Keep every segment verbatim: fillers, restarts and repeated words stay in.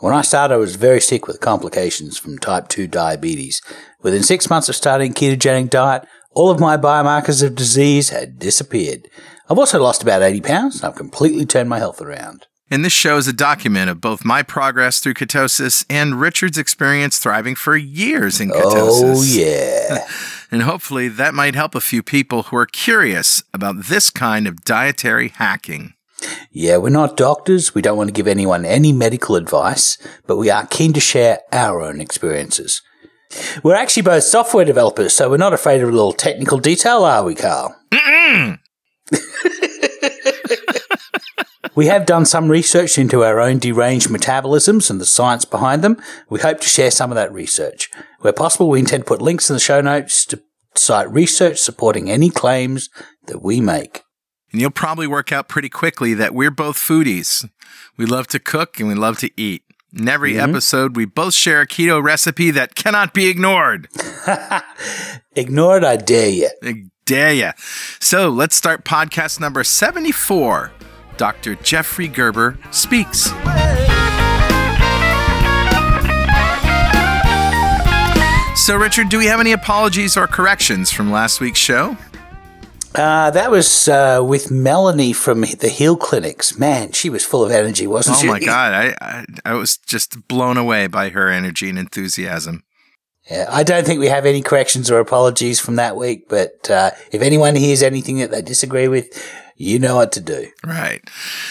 When I started, I was very sick with complications from type two diabetes. Within six months of starting a ketogenic diet, all of my biomarkers of disease had disappeared. I've also lost about eighty pounds, and I've completely turned my health around. And this show is a document of both my progress through ketosis and Richard's experience thriving for years in ketosis. Oh, yeah. And hopefully that might help a few people who are curious about this kind of dietary hacking. Yeah, we're not doctors. We don't want to give anyone any medical advice, but we are keen to share our own experiences. We're actually both software developers, so we're not afraid of a little technical detail, are we, Carl? Mm-mm. We have done some research into our own deranged metabolisms and the science behind them. We hope to share some of that research. Where possible, we intend to put links in the show notes to cite research supporting any claims that we make. And you'll probably work out pretty quickly that we're both foodies. We love to cook and we love to eat. In every mm-hmm. episode, we both share a keto recipe that cannot be ignored. Ignored, I dare you. I dare you. So let's start podcast number seventy-four. Doctor Jeffrey Gerber Speaks. So, Richard, do we have any apologies or corrections from last week's show? Uh, that was uh, with Melanie from the HEAL Clinics. Man, she was full of energy, wasn't she? Oh, my God. I, I, I was just blown away by her energy and enthusiasm. Yeah, I don't think we have any corrections or apologies from that week, but uh, if anyone hears anything that they disagree with, you know what to do. Right.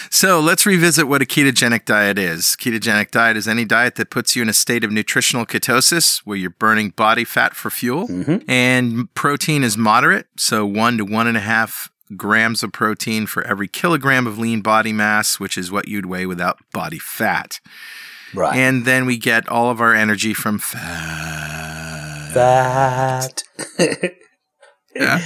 So let's revisit what a ketogenic diet is. Ketogenic diet is any diet that puts you in a state of nutritional ketosis where you're burning body fat for fuel, mm-hmm. and protein is moderate, so one to one and a half grams of protein for every kilogram of lean body mass, which is what you'd weigh without body fat. Right. And then we get all of our energy from fat. Fat. Yeah.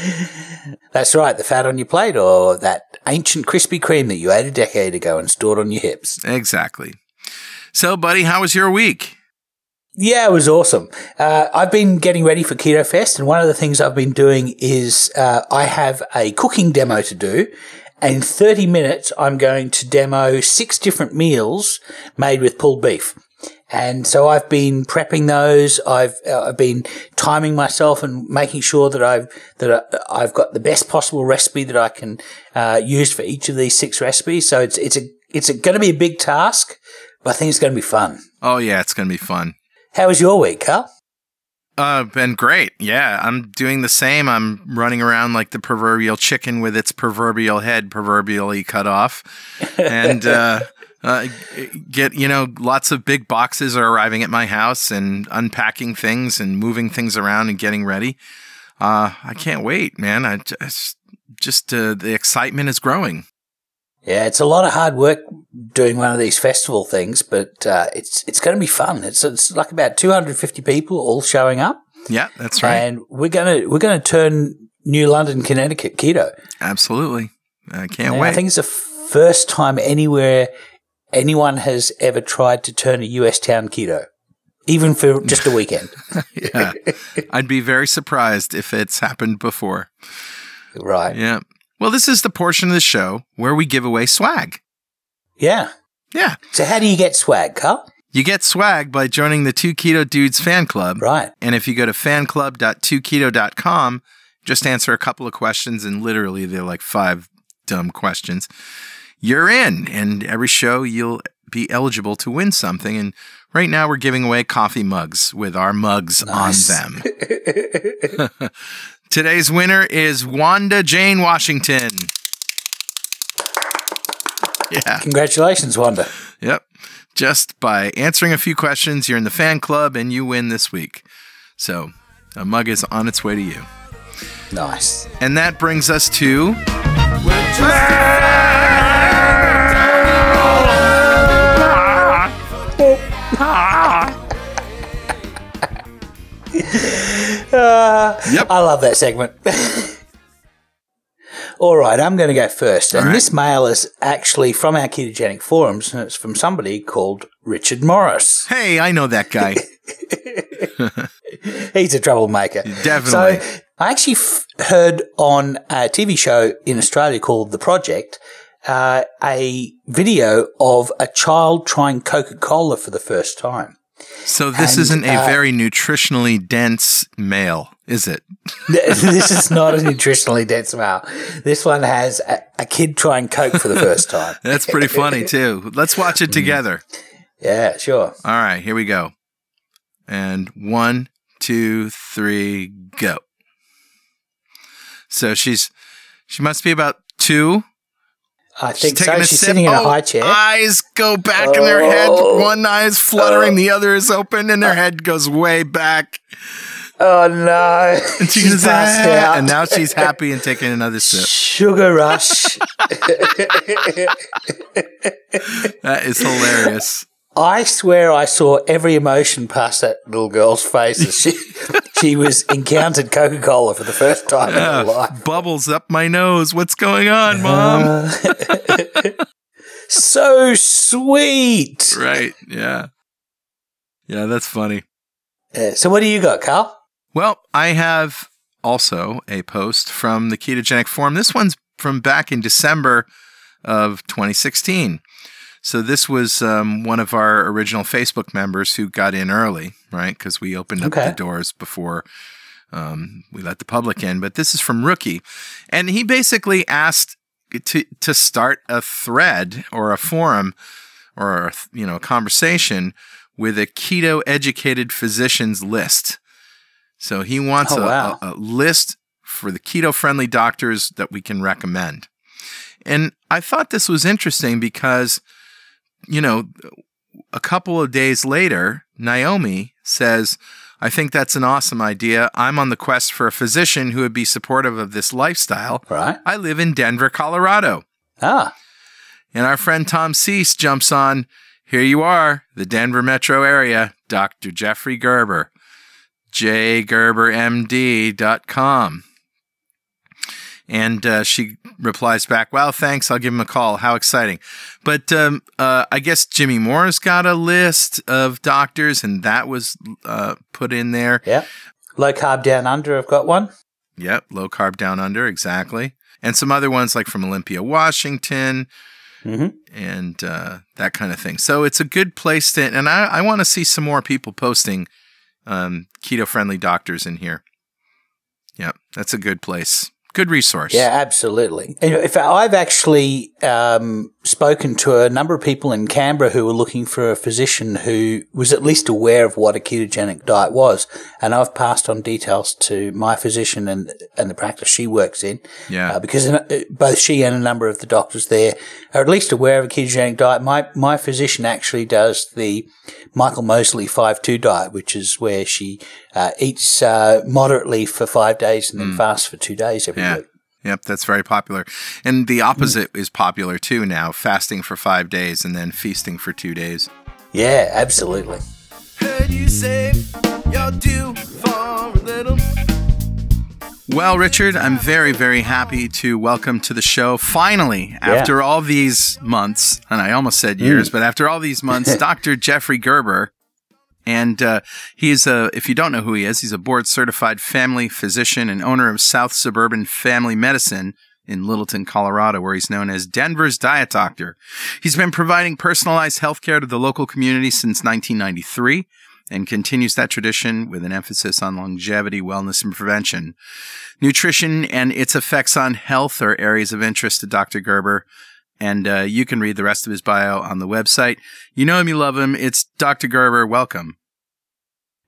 That's right, the fat on your plate or that ancient Krispy Kreme that you ate a decade ago and stored on your hips. Exactly. So, buddy, how was your week? Yeah, it was awesome. Uh, I've been getting ready for Keto Fest, and one of the things I've been doing is uh, I have a cooking demo to do. In thirty minutes, I'm going to demo six different meals made with pulled beef. And so I've been prepping those. I've uh, I've been timing myself and making sure that I've that I, I've got the best possible recipe that I can uh, use for each of these six recipes. So it's it's a it's going to be a big task, but I think it's going to be fun. Oh yeah, it's going to be fun. How was your week, Carl? Uh, been great. Yeah, I'm doing the same. I'm running around like the proverbial chicken with its proverbial head proverbially cut off, and. Uh, Uh, get, you know, lots of big boxes are arriving at my house and unpacking things and moving things around and getting ready. Uh, I can't wait, man. I just, just uh, the excitement is growing. Yeah, it's a lot of hard work doing one of these festival things, but uh, it's it's going to be fun. It's it's like about two hundred fifty people all showing up. Yeah, that's right. And we're gonna we're gonna turn New London, Connecticut keto. Absolutely, I can't and wait. I think it's the first time anywhere. Anyone has ever tried to turn a U S town keto, even for just a weekend. Yeah. I'd be very surprised if it's happened before. Right. Yeah. Well, this is the portion of the show where we give away swag. Yeah. Yeah. So how do you get swag, Carl? You get swag by joining the Two Keto Dudes fan club. Right. And if you go to fanclub dot two keto dot com, just answer a couple of questions, and literally they're like five dumb questions. You're in, and every show you'll be eligible to win something. And right now we're giving away coffee mugs with our mugs nice. on them. Today's winner is Wanda Jane Washington. Yeah. Congratulations, Wanda. Yep. Just by answering a few questions, you're in the fan club and you win this week. So a mug is on its way to you. Nice. And that brings us to... uh, yep. I love that segment. All right, I'm going to go first. All and right. This mail is actually from our ketogenic forums, and it's from somebody called Richard Morris. Hey, I know that guy. He's a troublemaker. Definitely. So I actually f- heard on a T V show in Australia called The Project uh, a video of a child trying Coca-Cola for the first time. So this and, isn't a uh, very nutritionally dense meal, is it? This is not a nutritionally dense meal. This one has a, a kid trying Coke for the first time. That's pretty funny, too. Let's watch it together. Yeah, sure. All right, here we go. And one, two, three, go. So she's she must be about two. I think she's so. She's sip. sitting in oh, a high chair. Eyes go back oh. in their head. One eye is fluttering. Oh. The other is open, and her oh. head goes way back. Oh, no. And she's she's passed ah. out. And now she's happy and taking another sip. Sugar rush. That is hilarious. I swear I saw every emotion past that little girl's face as she, she was encountered Coca-Cola for the first time yeah, in her life. Bubbles up my nose. What's going on, Mom? Uh, so sweet. Right, yeah. Yeah, that's funny. Uh, so what do you got, Carl? Well, I have also a post from the Ketogenic Forum. This one's from back in December of twenty sixteen. So this was um, one of our original Facebook members who got in early, right? Because we opened okay. up the doors before um, we let the public in. But this is from Rookie. And he basically asked to to start a thread or a forum or, a, you know, a conversation with a keto-educated physicians list. So he wants oh, a, wow. a, a list for the keto-friendly doctors that we can recommend. And I thought this was interesting because – you know, a couple of days later, Naomi says, I think that's an awesome idea. I'm on the quest for a physician who would be supportive of this lifestyle. Right. I live in Denver, Colorado. Ah. And our friend Tom Cease jumps on, here you are, the Denver metro area, Doctor Jeffrey Gerber, j gerber m d dot com. And uh, she replies back, wow, thanks, I'll give him a call. How exciting. But um, uh, I guess Jimmy Moore's got a list of doctors, and that was uh, put in there. Yeah. Low-carb Down Under, I've got one. Yep, Low-carb Down Under, exactly. And some other ones like from Olympia, Washington, mm-hmm. and uh, that kind of thing. So it's a good place to – and I, I want to see some more people posting um, keto-friendly doctors in here. Yep, that's a good place. Good resource. Yeah, absolutely. And if I've actually um, spoken to a number of people in Canberra who were looking for a physician who was at least aware of what a ketogenic diet was, and I've passed on details to my physician and and the practice she works in. Yeah, uh, because both she and a number of the doctors there are at least aware of a ketogenic diet. My my physician actually does the Michael Mosley five two diet, which is where she uh, eats uh, moderately for five days and then mm. fasts for two days every. Yeah. Yep, that's very popular. And the opposite mm. is popular too now, fasting for five days and then feasting for two days. Yeah, absolutely. Heard you save your due for a little. Well, Richard, I'm very, very happy to welcome to the show, finally, yeah. after all these months, and I almost said years, mm. but after all these months, Doctor Jeffrey Gerber. And uh, he's a, if you don't know who he is, he's a board-certified family physician and owner of South Suburban Family Medicine in Littleton, Colorado, where he's known as Denver's Diet Doctor. He's been providing personalized healthcare to the local community since nineteen ninety-three and continues that tradition with an emphasis on longevity, wellness, and prevention. Nutrition and its effects on health are areas of interest to Doctor Gerber. And uh, you can read the rest of his bio on the website. You know him, you love him. It's Doctor Gerber. Welcome.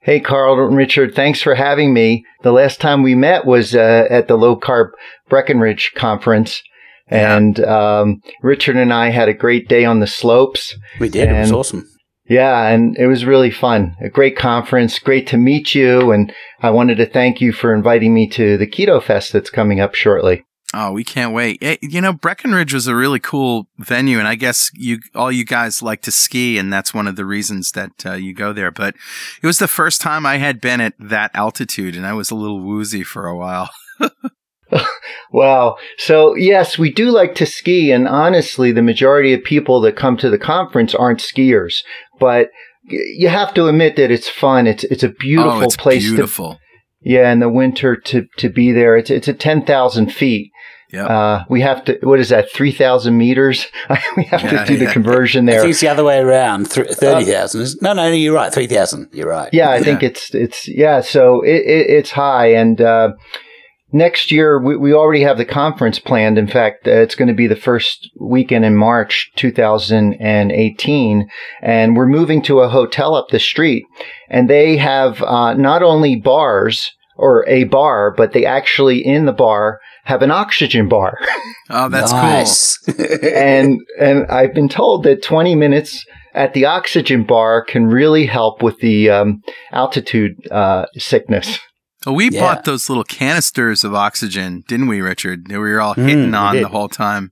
Hey, Carl and Richard. Thanks for having me. The last time we met was uh, at the Low Carb Breckenridge conference. Yeah. And um, Richard and I had a great day on the slopes. We did. And, it was awesome. Yeah, and it was really fun. A great conference. Great to meet you. And I wanted to thank you for inviting me to the Keto Fest that's coming up shortly. Oh, we can't wait. It, you know, Breckenridge was a really cool venue, and I guess you all you guys like to ski, and that's one of the reasons that uh, you go there. But it was the first time I had been at that altitude, and I was a little woozy for a while. Wow. So, yes, we do like to ski, and honestly, the majority of people that come to the conference aren't skiers. But you have to admit that it's fun. It's it's a beautiful oh, it's place. Beautiful. To, yeah, in the winter to to be there. It's it's at ten thousand feet. Yeah. Uh, we have to. What is that? Three thousand meters. we have yeah, to do yeah. the conversion there. I think it's the other way around. Th- Thirty thousand. Uh, no, no, no. You're right. Three thousand. You're right. Yeah, I yeah. think it's it's yeah. So it, it it's high, and uh, next year we we already have the conference planned. In fact, uh, it's going to be the first weekend in March two thousand eighteen, and we're moving to a hotel up the street, and they have uh, not only bars or a bar, but they actually in the bar. Have an oxygen bar. Oh, that's nice. Cool. and and I've been told that twenty minutes at the oxygen bar can really help with the um, altitude uh, sickness. Well, we yeah. bought those little canisters of oxygen, didn't we, Richard? We were all hitting mm, on the whole time.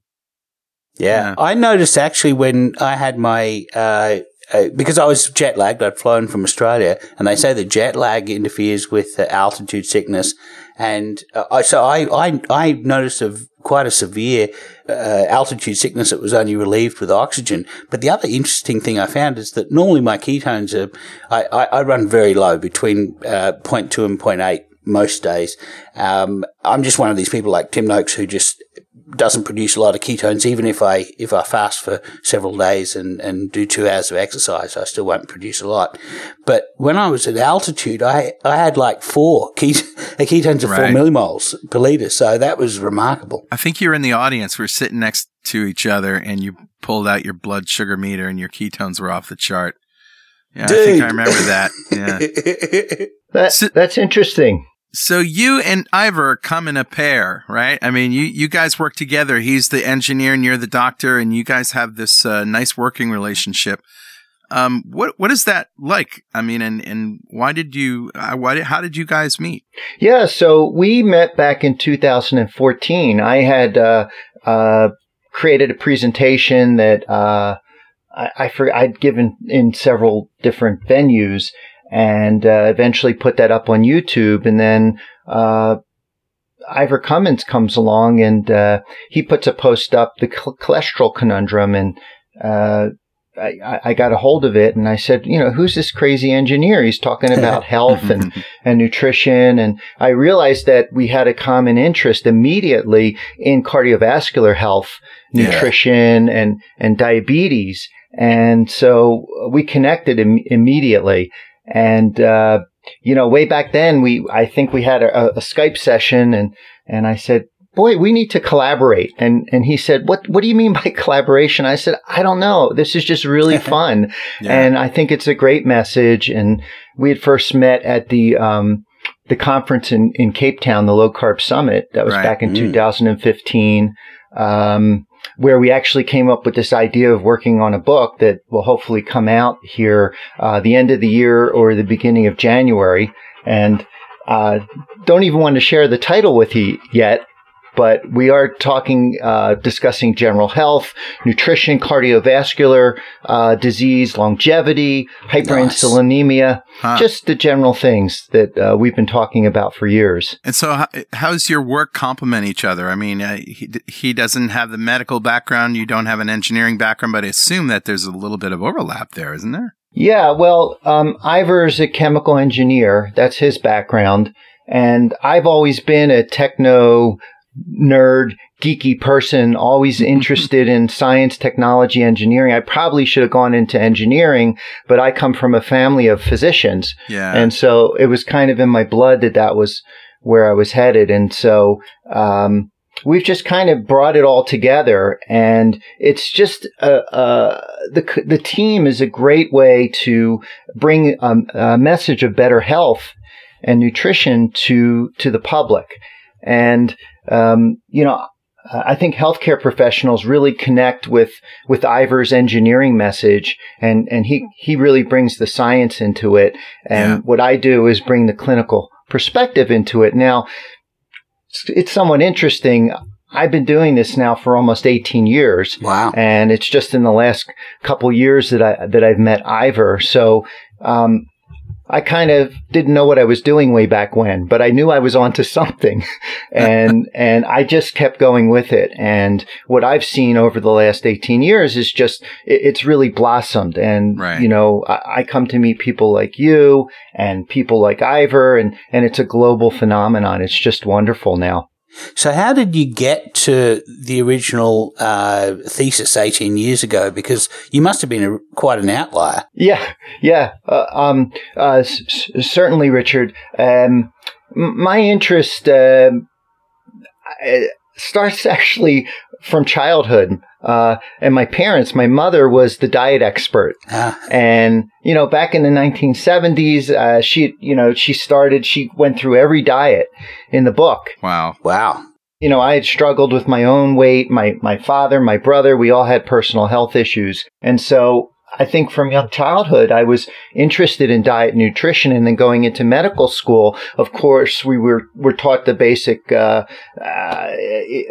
Yeah. yeah. I noticed actually when I had my uh, – Uh, because I was jet lagged, I'd flown from Australia, and they say that jet lag interferes with uh, altitude sickness. And uh, I, so I, I, I noticed a, quite a severe uh, altitude sickness that was only relieved with oxygen. But the other interesting thing I found is that normally my ketones are, I, I, I run very low between uh, zero point two and zero point eight most days. Um, I'm just one of these people like Tim Noakes who just doesn't produce a lot of ketones. Even if I if I fast for several days and, and do two hours of exercise, I still won't produce a lot. But when I was at altitude, I, I had like four ket- ketones of right. four millimoles per liter. So that was remarkable. I think you're in the audience. We're sitting next to each other, and you pulled out your blood sugar meter, and your ketones were off the chart. Yeah, Dude. I think I remember that. Yeah, that, so- that's interesting. So you and Ivor come in a pair, right? I mean, you, you guys work together. He's the engineer and you're the doctor, and you guys have this uh, nice working relationship. Um, what what is that like? I mean, and, and why did you? Why did, how did you guys meet? Yeah, so we met back in two thousand fourteen. I had uh, uh, created a presentation that uh, I, I for, I'd given in several different venues. And uh, eventually put that up on YouTube. And then uh, Ivor Cummins comes along and uh, he puts a post up, The Cholesterol Conundrum. And uh, I, I got a hold of it and I said, you know, who's this crazy engineer? He's talking about health and, and nutrition. And I realized that we had a common interest immediately in cardiovascular health, nutrition, yeah. and, and diabetes. And so we connected im- immediately. And, uh, you know, way back then, we, I think we had a, a Skype session and, and I said, boy, we need to collaborate. And, and he said, what, what do you mean by collaboration? I said, I don't know. This is just really fun. yeah. And I think it's a great message. And we had first met at the, um, the conference in, in Cape Town, the Low-Carb Summit. That was right. back in mm. two thousand fifteen. Um, where we actually came up with this idea of working on a book that will hopefully come out here uh the end of the year or the beginning of January. And uh don't even want to share the title with you yet, but we are talking, uh discussing general health, nutrition, cardiovascular uh disease, longevity, hyperinsulinemia, nice. huh. just the general things that uh, we've been talking about for years. And so how, how's your work complement each other? I mean, uh, he, he doesn't have the medical background, you don't have an engineering background, but I assume that there's a little bit of overlap there, isn't there? Yeah, well, um Ivor is a chemical engineer. That's his background. And I've always been a techno nerd, geeky person, always interested in science, technology, engineering. I probably should have gone into engineering, but I come from a family of physicians. Yeah. And so it was kind of in my blood that that was where I was headed. And so, um, we've just kind of brought it all together, and it's just uh, uh, the the team is a great way to bring um, a message of better health and nutrition to to the public. And Um, you know, I think healthcare professionals really connect with, with Ivor's engineering message, and, and he, he really brings the science into it. And yeah. what I do is bring the clinical perspective into it. Now, it's, it's somewhat interesting. I've been doing this now for almost eighteen years. Wow. And it's just in the last couple years that I, that I've met Ivor. So, um, I kind of didn't know what I was doing way back when, but I knew I was onto something, and, and I just kept going with it. And what I've seen over the last eighteen years is just, it, it's really blossomed. And, right. you know, I, I come to meet people like you and people like Ivor, and, and it's a global phenomenon. It's just wonderful now. So how did you get to the original uh, thesis eighteen years ago? Because you must have been a, quite an outlier. Yeah, yeah, uh, um, uh, s- certainly, Richard. Um, m- my interest uh, starts actually from childhood. Uh, and my parents, my mother was the diet expert. Ah. And, you know, back in the nineteen seventies, uh, she, you know, she started, she went through every diet in the book. Wow. Wow. You know, I had struggled with my own weight, my, my father, my brother, we all had personal health issues. And so I think from young childhood, I was interested in diet and nutrition, and then going into medical school, of course, we were, were taught the basic uh, uh,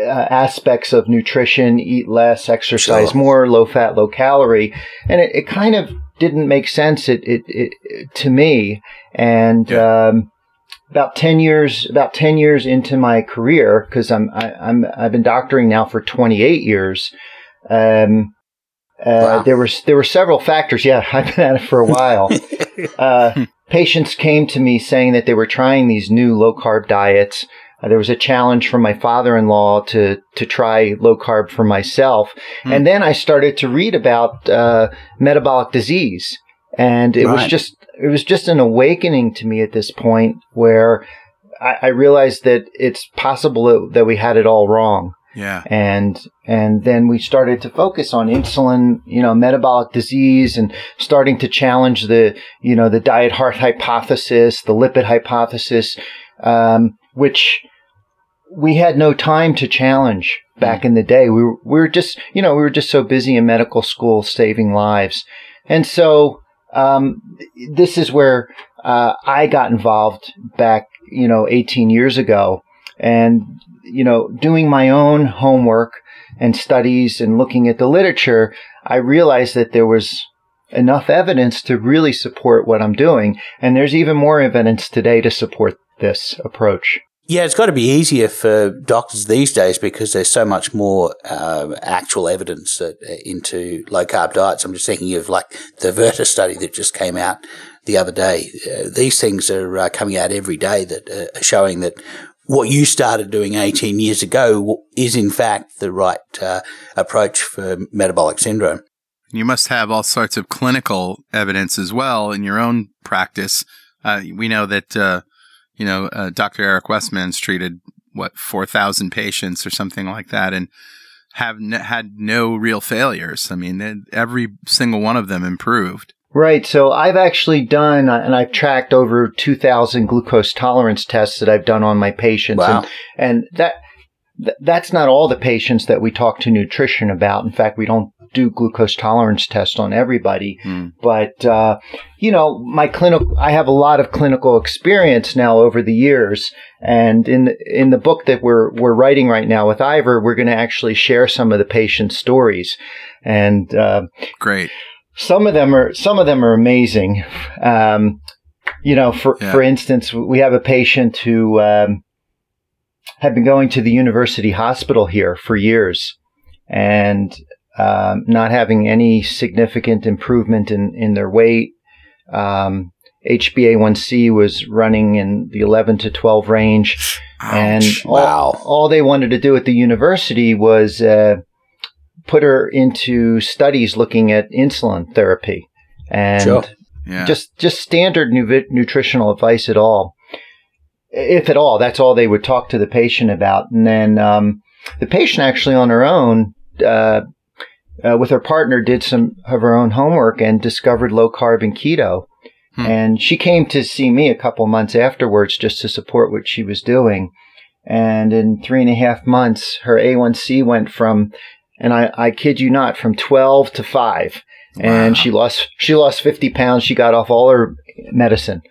aspects of nutrition, eat less, exercise sure. more, low fat, low calorie. And it, it kind of didn't make sense it, it, it to me. And yeah. um, about ten years, about ten years into my career, because I'm, I, I'm, I've been doctoring now for twenty-eight years. Um, Uh, wow. There were there were several factors. Yeah, I've been at it for a while. uh, patients came to me saying that they were trying these new low carb diets. Uh, there was a challenge from my father-in-law to to try low carb for myself, mm. and then I started to read about uh, metabolic disease, and it right. was just it was just an awakening to me at this point where I, I realized that it's possible that, that we had it all wrong. Yeah. And, and then we started to focus on insulin, you know, metabolic disease, and starting to challenge the, you know, the diet heart hypothesis, the lipid hypothesis, um, which we had no time to challenge back in the day. We were, we were just, you know, we were just so busy in medical school saving lives. And so, um, this is where, uh, I got involved back, you know, eighteen years ago. And, you know, doing my own homework and studies and looking at the literature, I realized that there was enough evidence to really support what I'm doing. And there's even more evidence today to support this approach. Yeah, it's got to be easier for doctors these days because there's so much more uh, actual evidence that, uh, into low-carb diets. I'm just thinking of like the Verta study that just came out the other day. Uh, these things are uh, coming out every day that uh, are showing that what you started doing eighteen years ago is, in fact, the right uh, approach for metabolic syndrome. You must have all sorts of clinical evidence as well in your own practice. Uh, we know that, uh, you know, uh, Doctor Eric Westman's treated, what, four thousand patients or something like that, and have n- had no real failures. I mean, every single one of them improved. Right. So I've actually done, and I've tracked over two thousand glucose tolerance tests that I've done on my patients. Wow. And, and that, th- that's not all the patients that we talk to nutrition about. In fact, we don't do glucose tolerance tests on everybody. Mm. But, uh, you know, my clinical, I have a lot of clinical experience now over the years. And in the, in the book that we're, we're writing right now with Ivor, we're going to actually share some of the patient stories. And, uh, great. Some of them are, some of them are amazing. Um, you know, for, yeah. for instance, we have a patient who, um, had been going to the university hospital here for years and, um, not having any significant improvement in, in their weight. Um, H b A one c was running in the eleven to twelve range. Ouch. And all, wow. all they wanted to do at the university was, uh, put her into studies looking at insulin therapy and sure. yeah. just just standard nu- nutritional advice at all. If at all, that's all they would talk to the patient about. And then um, the patient actually on her own, uh, uh, with her partner, did some of her own homework and discovered low carb and keto. Hmm. And she came to see me a couple months afterwards just to support what she was doing. And in three and a half months, her A one C went from... And I, I kid you not, from twelve to five. And wow. she lost, she lost fifty pounds. She got off all her medicine.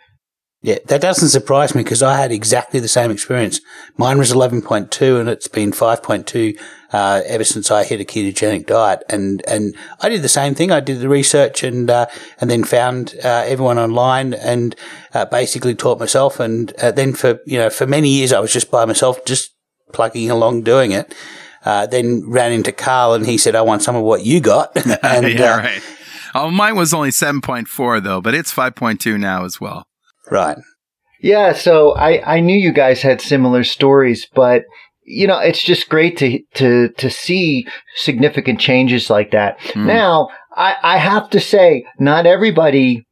Yeah, that doesn't surprise me because I had exactly the same experience. Mine was eleven point two and it's been five point two uh, ever since I hit a ketogenic diet. And, and I did the same thing. I did the research and, uh, and then found, uh, everyone online and, uh, basically taught myself. And uh, then for, you know, for many years I was just by myself, just plugging along doing it. Uh, then ran into Carl and he said, I want some of what you got. and, yeah, uh, right. Oh, mine was only seven point four though, but it's five point two now as well. Right. Yeah, so I, I knew you guys had similar stories, but, you know, it's just great to to to see significant changes like that. Mm. Now, I, I have to say, not everybody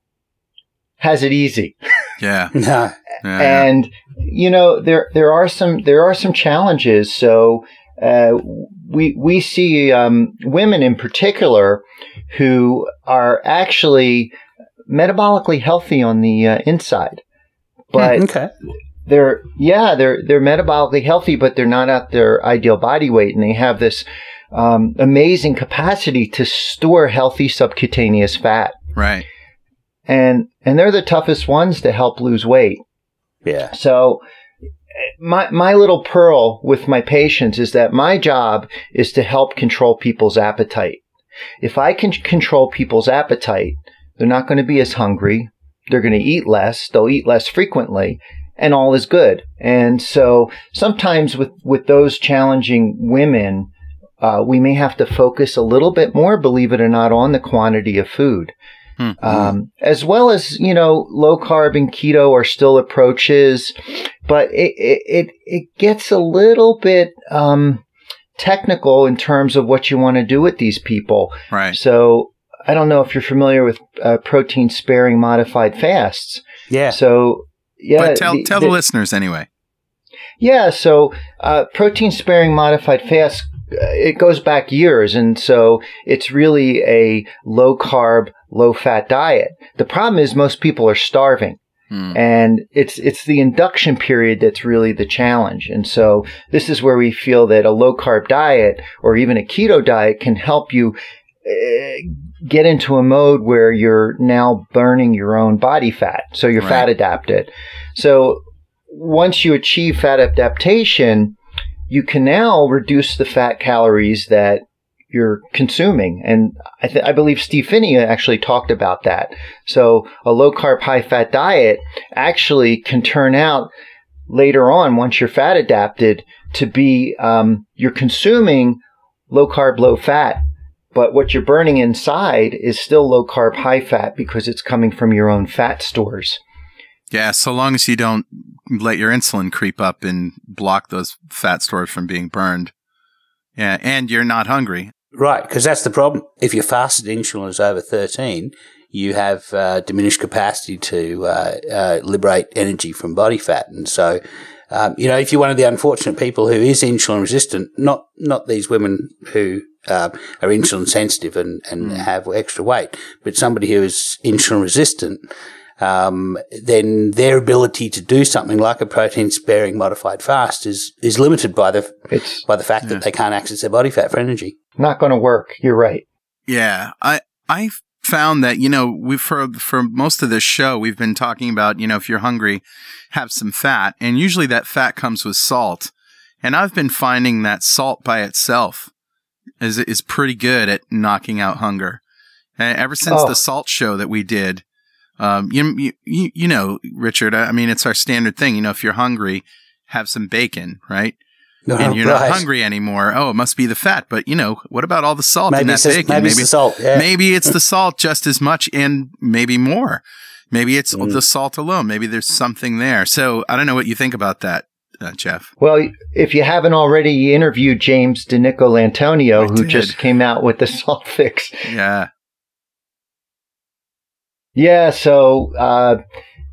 has it easy. Yeah. yeah. And, you know, there there are some there are some challenges. So uh, we we see um, women in particular who are actually metabolically healthy on the uh, inside, but okay. they're yeah they're they're metabolically healthy, but they're not at their ideal body weight, and they have this um, amazing capacity to store healthy subcutaneous fat. Right, and and they're the toughest ones to help lose weight. Yeah. So my my little pearl with my patients is that my job is to help control people's appetite. If I can control people's appetite, they're not going to be as hungry. They're going to eat less. They'll eat less frequently, and all is good. And so sometimes with, with those challenging women, uh, we may have to focus a little bit more, believe it or not, on the quantity of food. Mm-hmm. Um, as well as, you know, low carb and keto are still approaches, but it, it, it gets a little bit, um, technical in terms of what you want to do with these people. Right. So, I don't know if you're familiar with uh, protein-sparing modified fasts. Yeah. So, yeah. But tell the, tell the, the listeners anyway. Yeah. So, uh, protein-sparing modified fasts, it goes back years. And so, it's really a low-carb, low-fat diet. The problem is most people are starving. Mm. And it's it's the induction period that's really the challenge. And so, this is where we feel that a low-carb diet or even a keto diet can help you get into a mode where you're now burning your own body fat. So you're right. fat adapted. So once you achieve fat adaptation, you can now reduce the fat calories that you're consuming. And I, th- I believe Steve Finney actually talked about that. So a low carb, high fat diet actually can turn out later on, once you're fat adapted, to be um, you're consuming low carb, low fat. But what you're burning inside is still low-carb, high-fat because it's coming from your own fat stores. Yeah, so long as you don't let your insulin creep up and block those fat stores from being burned. Yeah, and you're not hungry. Right, because that's the problem. If your fasted insulin is over thirteen, you have uh, diminished capacity to uh, uh, liberate energy from body fat. And so, um, you know, if you're one of the unfortunate people who is insulin resistant, not not these women who Uh, are insulin sensitive and, and mm. have extra weight, but somebody who is insulin resistant, um, then their ability to do something like a protein-sparing modified fast is, is limited by the it's, by the fact yeah. that they can't access their body fat for energy. Not going to work. You're right. Yeah, I I found that, you know, we've heard for most of this show we've been talking about, you know, if you're hungry, have some fat, and usually that fat comes with salt, and I've been finding that salt by itself is is pretty good at knocking out hunger. And ever since oh. the salt show that we did, um, you, you you know, Richard, I mean, it's our standard thing. You know, if you're hungry, have some bacon, right? No, and you're right. not hungry anymore. Oh, it must be the fat. But, you know, what about all the salt maybe in that bacon? Maybe, maybe it's the salt. Yeah. Maybe it's the salt just as much and maybe more. Maybe it's mm. the salt alone. Maybe there's something there. So I don't know what you think about that. Uh, Jeff. Well, if you haven't already, you interviewed James DeNicolantonio, who did. just came out with the salt fix. Yeah. Yeah. So, uh,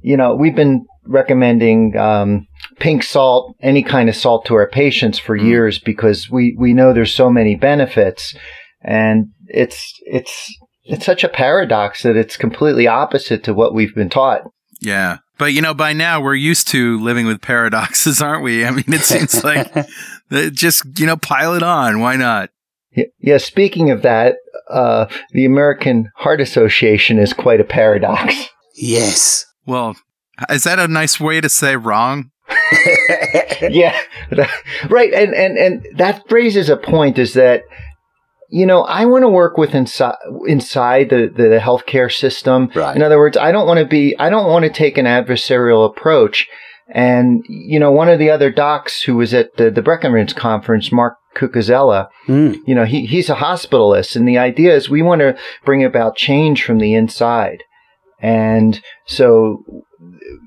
you know, we've been recommending um, pink salt, any kind of salt to our patients for mm. years because we, we know there's so many benefits, and it's, it's, it's such a paradox that it's completely opposite to what we've been taught. Yeah. But, you know, by now we're used to living with paradoxes, aren't we? I mean, it seems like just, you know, pile it on. Why not? Yeah. Speaking of that, uh, the American Heart Association is quite a paradox. Yes. Well, Is that a nice way to say wrong? Yeah, right. And, and, and that raises a point, is that, you know, I want to work with inside, inside the, the, the healthcare system. Right. In other words, I don't want to be, I don't want to take an adversarial approach. And, you know, one of the other docs who was at the, the Breckenridge conference, Mark Cucuzella, mm. you know, he, he's a hospitalist. And the idea is we want to bring about change from the inside. And so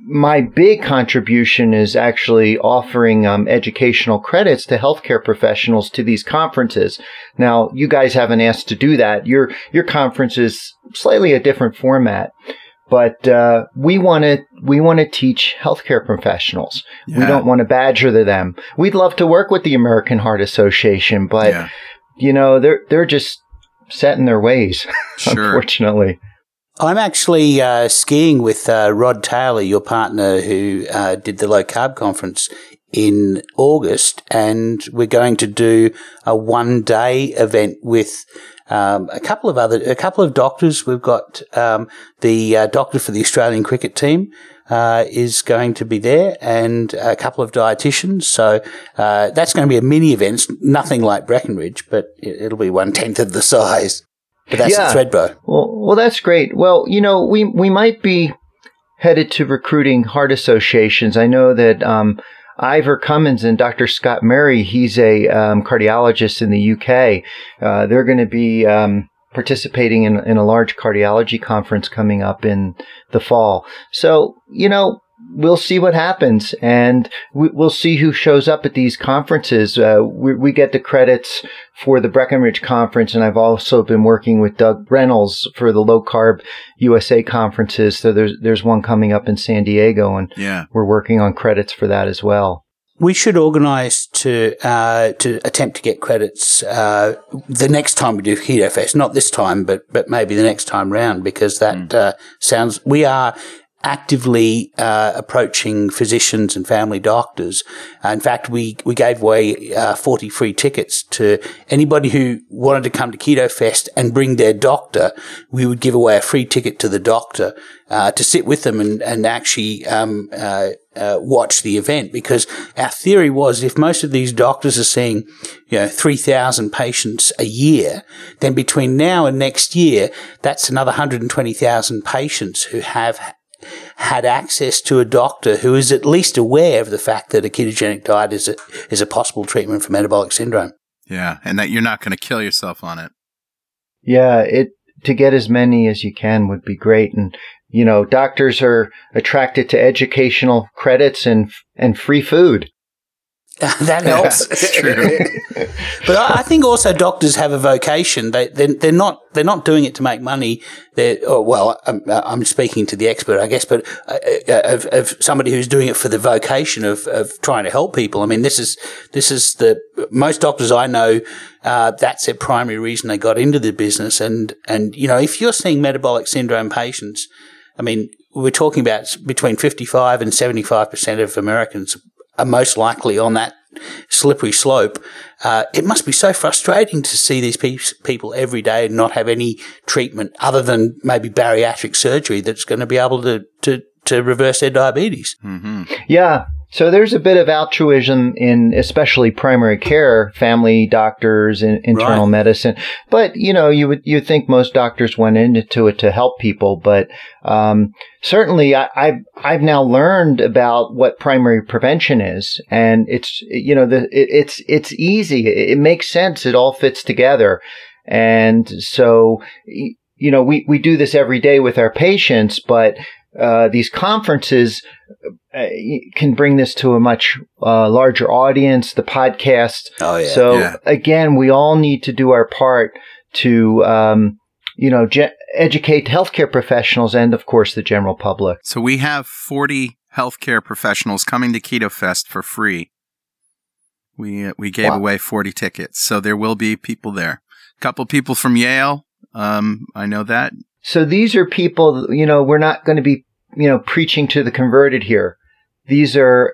my big contribution is actually offering um, educational credits to healthcare professionals to these conferences. Now, you guys haven't asked to do that. Your your conference is slightly a different format, but uh, we want to we want to teach healthcare professionals. Yeah. We don't want to badger them. We'd love to work with the American Heart Association, but yeah. you know they're they're just set in their ways, sure. unfortunately. I'm actually uh, skiing with uh, Rod Taylor, your partner, who uh, did the low-carb conference in August, and we're going to do a one-day event with um, a couple of other, a couple of doctors. We've got um, the uh, doctor for the Australian cricket team uh, is going to be there, and a couple of dietitians. So uh, that's going to be a mini event, nothing like Breckenridge, but it'll be one tenth of the size. But that's yeah. Threadbow. Well, well, that's great. Well, you know, we we might be headed to recruiting heart associations. I know that um, Ivor Cummins and Doctor Scott Murray, he's a um, cardiologist in the U K. Uh, they're going to be um, participating in, in a large cardiology conference coming up in the fall. So, you know, we'll see what happens, and we, we'll see who shows up at these conferences. Uh, we, we get the credits for the Breckenridge conference, and I've also been working with Doug Reynolds for the Low Carb U S A conferences. So there's there's one coming up in San Diego, and yeah. we're working on credits for that as well. We should organise to uh, to attempt to get credits uh, the next time we do Keto Fest. Not this time, but but maybe the next time round, because that mm. uh, sounds we are. actively uh, approaching physicians and family doctors. Uh, in fact, we, we gave away uh, forty free tickets to anybody who wanted to come to Keto Fest and bring their doctor. We would give away a free ticket to the doctor uh, to sit with them and, and actually um, uh, uh, watch the event, because our theory was if most of these doctors are seeing, you know, three thousand patients a year, then between now and next year, that's another one hundred twenty thousand patients who have had access to a doctor who is at least aware of the fact that a ketogenic diet is a, is a possible treatment for metabolic syndrome. Yeah, and that you're not going to kill yourself on it. Yeah, it to get as many as you can would be great. And, you know, doctors are attracted to educational credits and and free food. That helps. That's true. But I, I think also doctors have a vocation. They they're, they're not they're not doing it to make money. They oh, well, I'm, I'm speaking to the expert, I guess, but uh, of, of somebody who's doing it for the vocation of, of trying to help people. I mean, this is this is the most doctors I know. Uh, that's their primary reason they got into the business. And and you know, if you're seeing metabolic syndrome patients, I mean, we're talking about between fifty-five and seventy-five percent of Americans are most likely on that slippery slope. Uh, it must be so frustrating to see these pe- people every day and not have any treatment other than maybe bariatric surgery that's going to be able to, to, to reverse their diabetes. Mm-hmm. Yeah. So there's a bit of altruism in especially primary care, family doctors, and internal right. medicine. But, you know, you would you think most doctors went into it to help people. But um, certainly I, I've, I've now learned about what primary prevention is. And it's, you know, the, it, it's it's easy. It, it makes sense. It all fits together. And so, you know, we, we do this every day with our patients, but uh, these conferences Uh, can bring this to a much uh, larger audience, the podcast. Oh, yeah. So, yeah. again, we all need to do our part to, um, you know, ge- educate healthcare professionals and, of course, the general public. So we have forty healthcare professionals coming to Keto Fest for free. We uh, we gave wow. away forty tickets. So there will be people there. A couple people from Yale. Um, I know that. So these are people, you know, we're not going to be, you know, preaching to the converted here. These are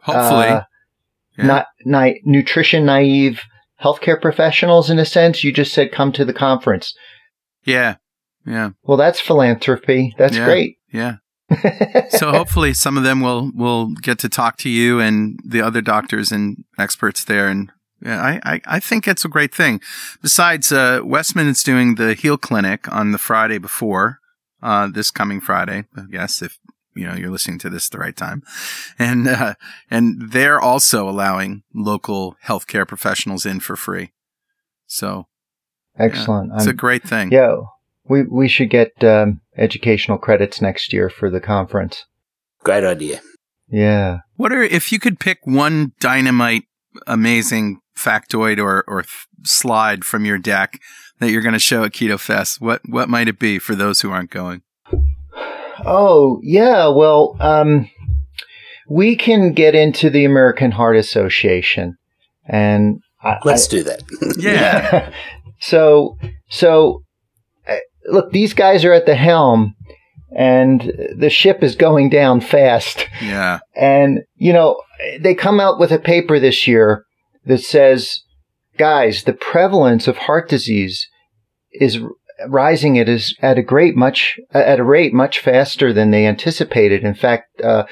hopefully uh, yeah. not ni- nutrition naive healthcare professionals in a sense. You just said come to the conference. Yeah. Yeah. Well, that's philanthropy. That's yeah. great. Yeah. So hopefully some of them will, will get to talk to you and the other doctors and experts there. And yeah, I, I, I think it's a great thing. Besides, uh, Westman is doing the HEAL Clinic on the Friday before, uh, this coming Friday, I guess, if, you know, you're listening to this at the right time. And, uh, and they're also allowing local healthcare professionals in for free. So. Excellent. Yeah, it's I'm, a great thing. Yeah. We, we should get, um, educational credits next year for the conference. Great idea. Yeah. What are, if you could pick one dynamite, amazing factoid or, or th- slide from your deck that you're going to show at Keto Fest, what, what might it be for those who aren't going? Oh, yeah. Well, um, we can get into the American Heart Association and I, let's I, do that. Yeah. So, so look, these guys are at the helm and the ship is going down fast. Yeah. And, you know, they come out with a paper this year that says, guys, the prevalence of heart disease is rising at is at a great much at a rate much faster than they anticipated. In fact, uh,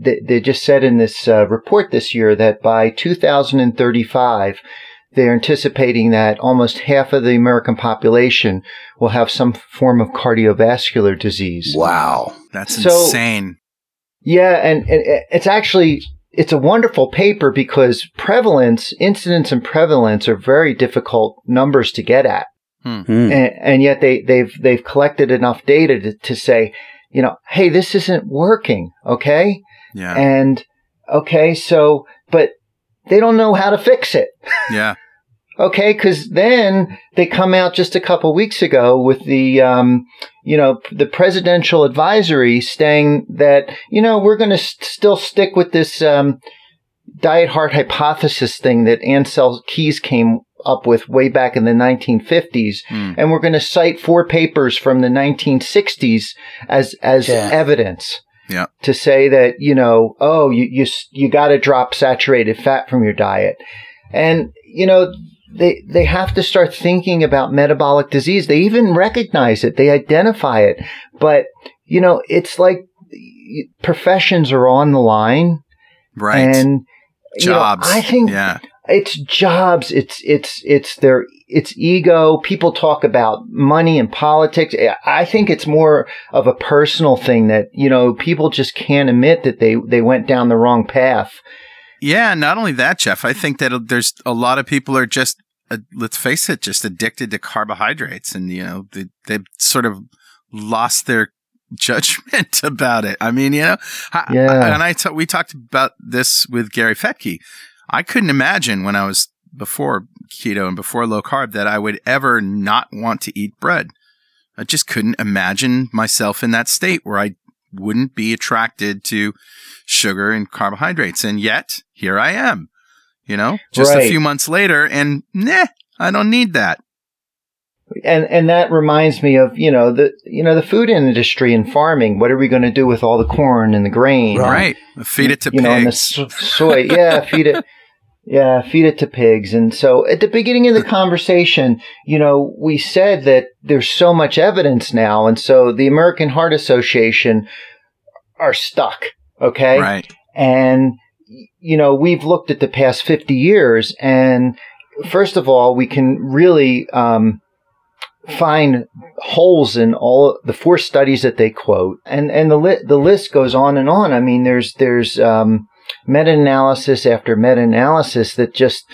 they, they just said in this uh, report this year that by two thousand thirty-five, they're anticipating that almost half of the American population will have some form of cardiovascular disease. Wow, that's so insane. Yeah, and, and it's actually it's a wonderful paper because prevalence, incidence, and prevalence are very difficult numbers to get at. Mm-hmm. And, and yet they, they've, they've collected enough data to, to say, you know, hey, this isn't working. Okay. Yeah. And okay. So, but they don't know how to fix it. Yeah. Okay. Cause then they come out just a couple weeks ago with the, um, you know, the presidential advisory saying that, you know, we're going to st- still stick with this, um, diet heart hypothesis thing that Ansel Keys came up with way back in the nineteen fifties. Mm. And we're going to cite four papers from the nineteen sixties as, as yeah. evidence yeah. to say that, you know, oh, you, you, you got to drop saturated fat from your diet. And, you know, they, they have to start thinking about metabolic disease. They even recognize it. They identify it, but you know, it's like professions are on the line. Right. And jobs. You know, I think, yeah. It's jobs. It's, it's, it's their, it's ego. People talk about money and politics. I think it's more of a personal thing that, you know, people just can't admit that they, they went down the wrong path. Yeah. Not only that, Jeff, I think that there's a lot of people are just, uh, let's face it, just addicted to carbohydrates and, you know, they, they've sort of lost their judgment about it. I mean, you know, I, yeah. I, and I, t- we talked about this with Gary Fetke. I couldn't imagine when I was before keto and before low carb that I would ever not want to eat bread. I just couldn't imagine myself in that state where I wouldn't be attracted to sugar and carbohydrates. And yet here I am, you know, just right. a few months later and nah, I don't need that. And, and that reminds me of, you know, the, you know, the food industry and farming. What are we going to do with all the corn and the grain? Right. And, feed it to you pigs. Know, and the so- soy. Yeah. Feed it. Yeah, feed it to pigs. And so at the beginning of the conversation, you know, we said that there's so much evidence now. And so the American Heart Association are stuck. Okay. Right. And, you know, we've looked at the past fifty years. And first of all, we can really um, find holes in all the four studies that they quote. And, and the, li- the list goes on and on. I mean, there's, there's, um, meta-analysis after meta-analysis that just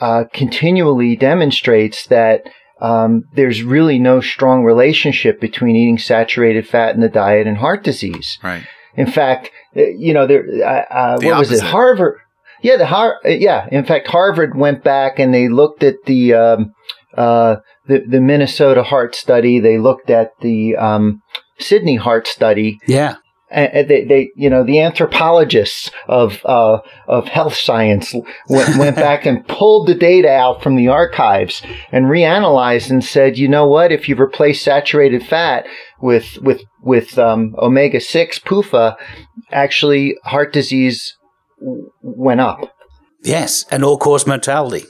uh, continually demonstrates that um, there's really no strong relationship between eating saturated fat in the diet and heart disease. Right. In fact, you know, there. Uh, the what opposite. was it? Harvard. Yeah. The Har. Yeah. In fact, Harvard went back and they looked at the um, uh, the, the Minnesota heart study. They looked at the um, Sydney heart study. Yeah. And they, they, you know, the anthropologists of, uh, of health science went, went back and pulled the data out from the archives and reanalyzed and said, you know what? If you replace saturated fat with, with, with, um, omega six P U F A, actually heart disease w- went up. Yes. And all cause mortality.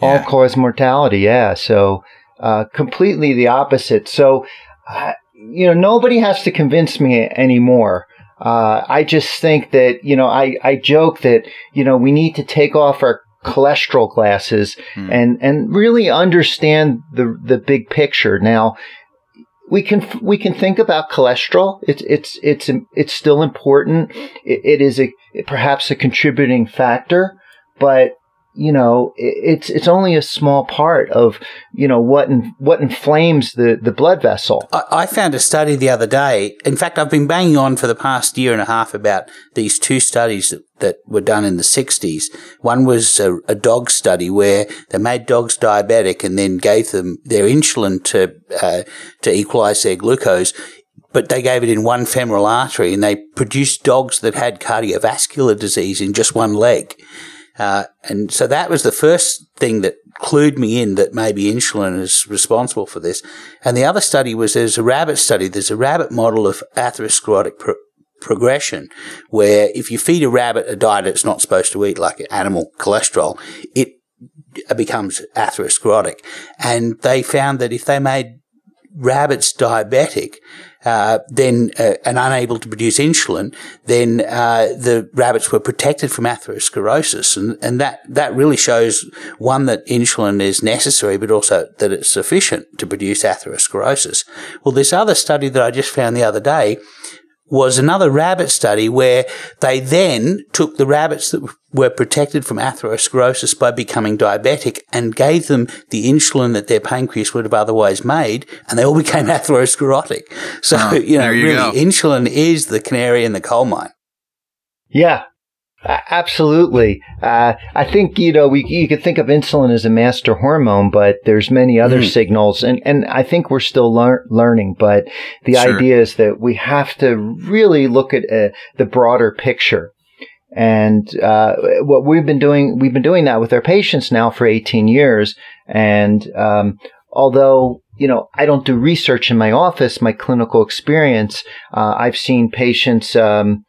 All yeah. cause mortality. Yeah. So, uh, completely the opposite. So, uh, you know, nobody has to convince me anymore Uh, I just think that, you know, I, I joke that, you know, we need to take off our cholesterol glasses mm. and, and really understand the, the big picture. Now, we can, we can think about cholesterol. It's, it's, it's, it's still important. It, it is a, perhaps a contributing factor, but, you know, it's, it's only a small part of, you know, what, in, what inflames the, the blood vessel. I, I found a study the other day. In fact, I've been banging on for the past year and a half about these two studies that, that were done in the sixties. One was a, a dog study where they made dogs diabetic and then gave them their insulin to, uh, to equalize their glucose. But they gave it in one femoral artery, and they produced dogs that had cardiovascular disease in just one leg. Uh, and so that was the first thing that clued me in that maybe insulin is responsible for this. And the other study was there's a rabbit study. There's a rabbit model of atherosclerotic pro- progression where if you feed a rabbit a diet it's not supposed to eat, like animal cholesterol, it becomes atherosclerotic. And they found that if they made rabbits diabetic, Uh, then, uh, and unable to produce insulin, then, uh, the rabbits were protected from atherosclerosis. And, and that, that really shows, one, that insulin is necessary, but also that it's sufficient to produce atherosclerosis. Well, this other study that I just found the other day was another rabbit study where they then took the rabbits that were protected from atherosclerosis by becoming diabetic and gave them the insulin that their pancreas would have otherwise made, and they all became atherosclerotic. So, oh, you know, you really, go. Insulin is the canary in the coal mine. Yeah, absolutely. Uh, I think, you know, we, you could think of insulin as a master hormone, but there's many other mm. signals. And, and I think we're still lear- learning, but the sure. idea is that we have to really look at uh, the broader picture. And, uh, what we've been doing, we've been doing that with our patients now for eighteen years. And, um, although, you know, I don't do research in my office, my clinical experience, uh, I've seen patients, um,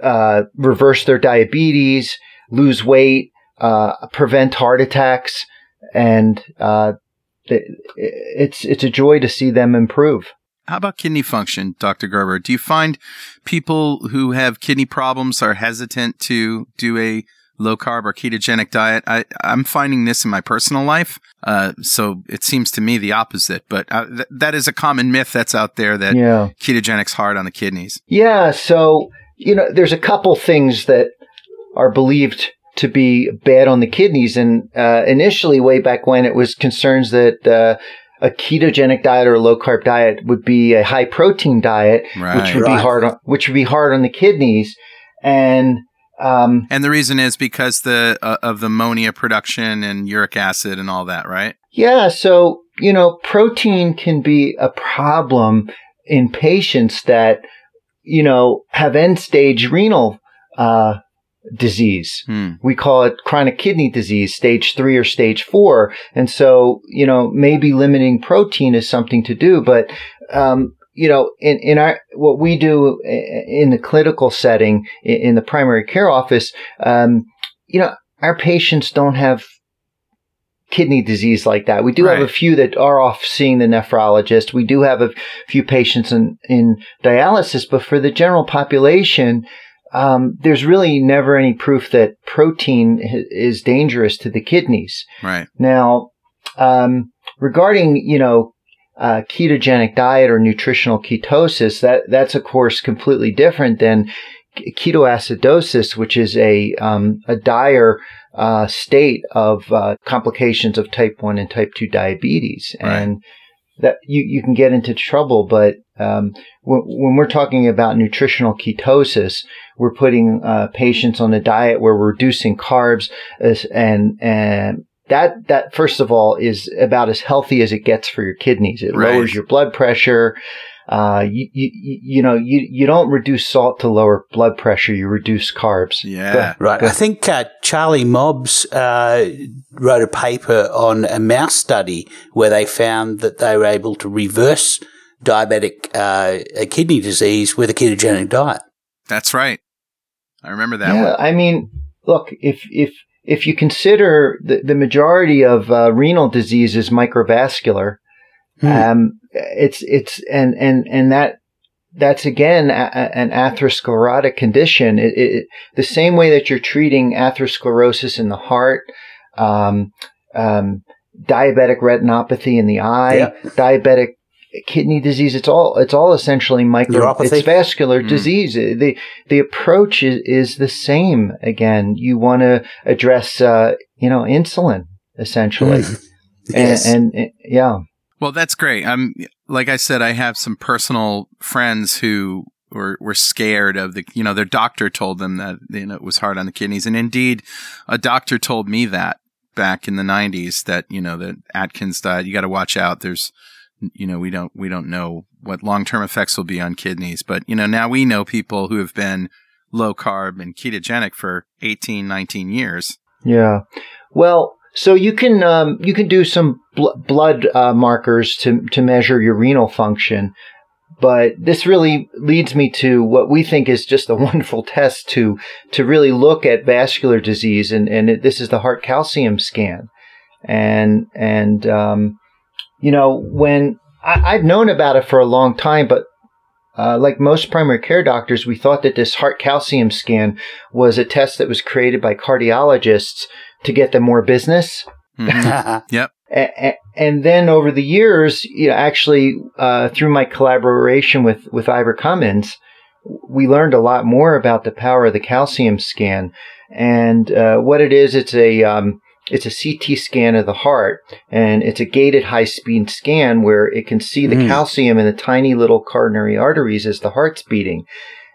Uh, reverse their diabetes, lose weight, uh, prevent heart attacks, and uh, it's it's a joy to see them improve. How about kidney function, Doctor Gerber? Do you find people who have kidney problems are hesitant to do a low-carb or ketogenic diet? I, I'm finding this in my personal life, uh, so it seems to me the opposite. But uh, th- that is a common myth that's out there, that yeah. ketogenic's hard on the kidneys. Yeah, so... You know, there's a couple things that are believed to be bad on the kidneys. And uh, initially, way back when, it was concerns that uh, a ketogenic diet or a low-carb diet would be a high-protein diet, right, which would right. be hard on, which would be hard on the kidneys. And um, and the reason is because the uh, of the ammonia production and uric acid and all that, right? Yeah. So, you know, protein can be a problem in patients that, you know, have end-stage renal uh disease. Hmm. We call it chronic kidney disease, stage three or stage four. And so, you know, maybe limiting protein is something to do. But, um, you know, in, in our what we do in the clinical setting, in the primary care office, um, you know, our patients don't have kidney disease like that. We do right. have a few that are off seeing the nephrologist. We do have a few patients in, in dialysis, but for the general population, um, there's really never any proof that protein is dangerous to the kidneys. Right. Now, um, regarding, you know, uh, ketogenic diet or nutritional ketosis, that, that's of course completely different than ketoacidosis, which is a, um, a dire, uh, state of, uh, complications of type one and type two diabetes. Right. And that you, you can get into trouble, but, um, w- when we're talking about nutritional ketosis, we're putting, uh, patients on a diet where we're reducing carbs as, and, and, That, that first of all, is about as healthy as it gets for your kidneys. It right. lowers your blood pressure. Uh, you, you, you know, you, you don't reduce salt to lower blood pressure. You reduce carbs. Yeah. Go, right. Go. I think, uh, Charlie Mobbs, uh, wrote a paper on a mouse study where they found that they were able to reverse diabetic, uh, kidney disease with a ketogenic diet. That's right. I remember that yeah, one. I mean, look, if, if, if you consider the, the majority of, uh, renal disease is microvascular, hmm. um, it's, it's, and, and, and that that's again a, a, an atherosclerotic condition. It, it, the same way that you're treating atherosclerosis in the heart, um, um, diabetic retinopathy in the eye, yeah. diabetic kidney disease. It's all it's all essentially micro. It's vascular mm. disease. the The approach is, is the same. Again, you want to address uh, you know insulin essentially, mm. yes. and, and, and yeah. Well, that's great. I'm like I said, I have some personal friends who were were scared of the, you know, their doctor told them that, you know, it was hard on the kidneys, and indeed, a doctor told me that back in the nineties that, you know, the Atkins diet, you got to watch out. There's, you know, we don't we don't know what long term effects will be on kidneys, but you know, now we know people who have been low carb and ketogenic for eighteen, nineteen years. Yeah. Well. So you can um, you can do some bl- blood uh, markers to to measure your renal function, but this really leads me to what we think is just a wonderful test to to really look at vascular disease, and and it, this is the heart calcium scan, and and um, you know when I, I've known about it for a long time, but uh, like most primary care doctors, we thought that this heart calcium scan was a test that was created by cardiologists to get them more business. Mm-hmm. Yep. And, and then over the years, you know, actually uh, through my collaboration with, with Ivor Cummins, we learned a lot more about the power of the calcium scan. And uh, what it is, it's a um, it's a C T scan of the heart, and it's a gated high-speed scan where it can see the mm. calcium in the tiny little coronary arteries as the heart's beating.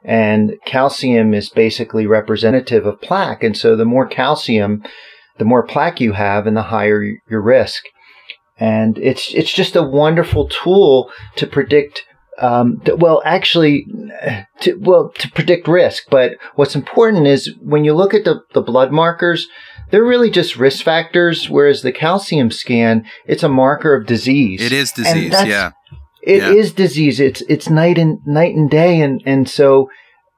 And calcium is basically representative of plaque. And so the more calcium, the more plaque you have, and the higher your risk. And it's it's just a wonderful tool to predict, um, to, well, actually, to, well, to predict risk. But what's important is when you look at the, the blood markers, they're really just risk factors, whereas the calcium scan, it's a marker of disease. It is disease, yeah. It yeah. is disease. It's it's night and night and day, and, and so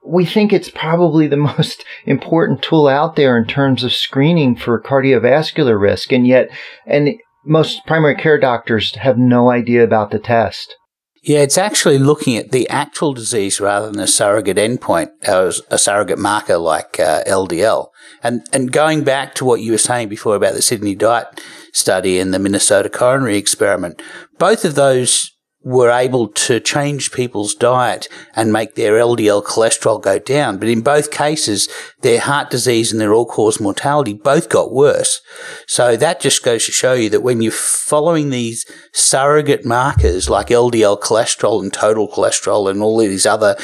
we think it's probably the most important tool out there in terms of screening for cardiovascular risk, and yet, and most primary care doctors have no idea about the test. Yeah, it's actually looking at the actual disease rather than a surrogate endpoint, or a surrogate marker like uh, L D L. And and going back to what you were saying before about the Sydney diet study and the Minnesota coronary experiment, both of those were able to change people's diet and make their L D L cholesterol go down. But in both cases, their heart disease and their all-cause mortality both got worse. So that just goes to show you that when you're following these surrogate markers like L D L cholesterol and total cholesterol and all these other,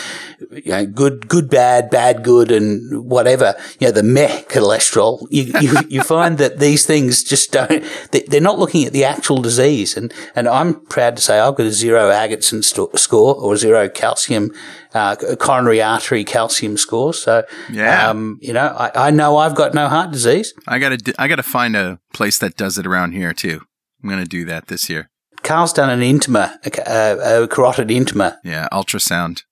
you know, good, good, bad, bad, good, and whatever, you know, the meh cholesterol, you, you, you find that these things just don't, they're not looking at the actual disease. And, and I'm proud to say I've got a zero zero Agatston st- score or zero calcium, uh, coronary artery calcium score. So, yeah. um, you know, I, I know I've got no heart disease. I got to, I got to find a place that does it around here too. I'm going to do that this year. Carl's done an intima, a, a carotid intima. Yeah. Ultrasound.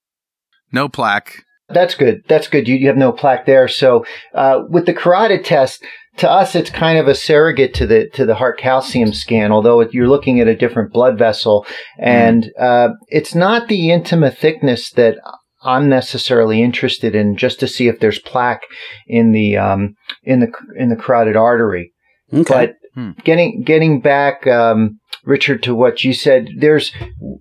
No plaque. That's good. That's good. You, you have no plaque there. So, uh, with the carotid test, to us, it's kind of a surrogate to the to the heart calcium scan, although it, you're looking at a different blood vessel, and uh, it's not the intima thickness that I'm necessarily interested in, just to see if there's plaque in the um, in the in the carotid artery. Okay. But hmm. getting getting back, um, Richard, to what you said, there's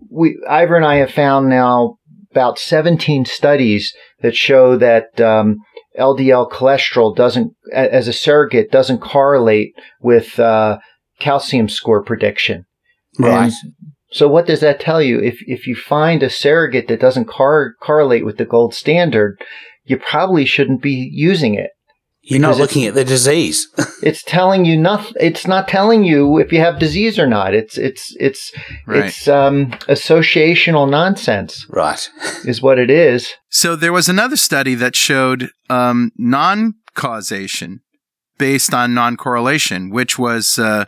we Ivor and I have found now about seventeen studies that show that Um, L D L cholesterol doesn't, as a surrogate, doesn't correlate with uh, calcium score prediction. Right. And so what does that tell you? If if you find a surrogate that doesn't cor- correlate with the gold standard, you probably shouldn't be using it. You're not looking at the disease. It's telling you nothing. It's not telling you if you have disease or not. It's it's it's right. it's um, associational nonsense. Right, is what it is. So there was another study that showed um, non-causation based on non-correlation, which was uh,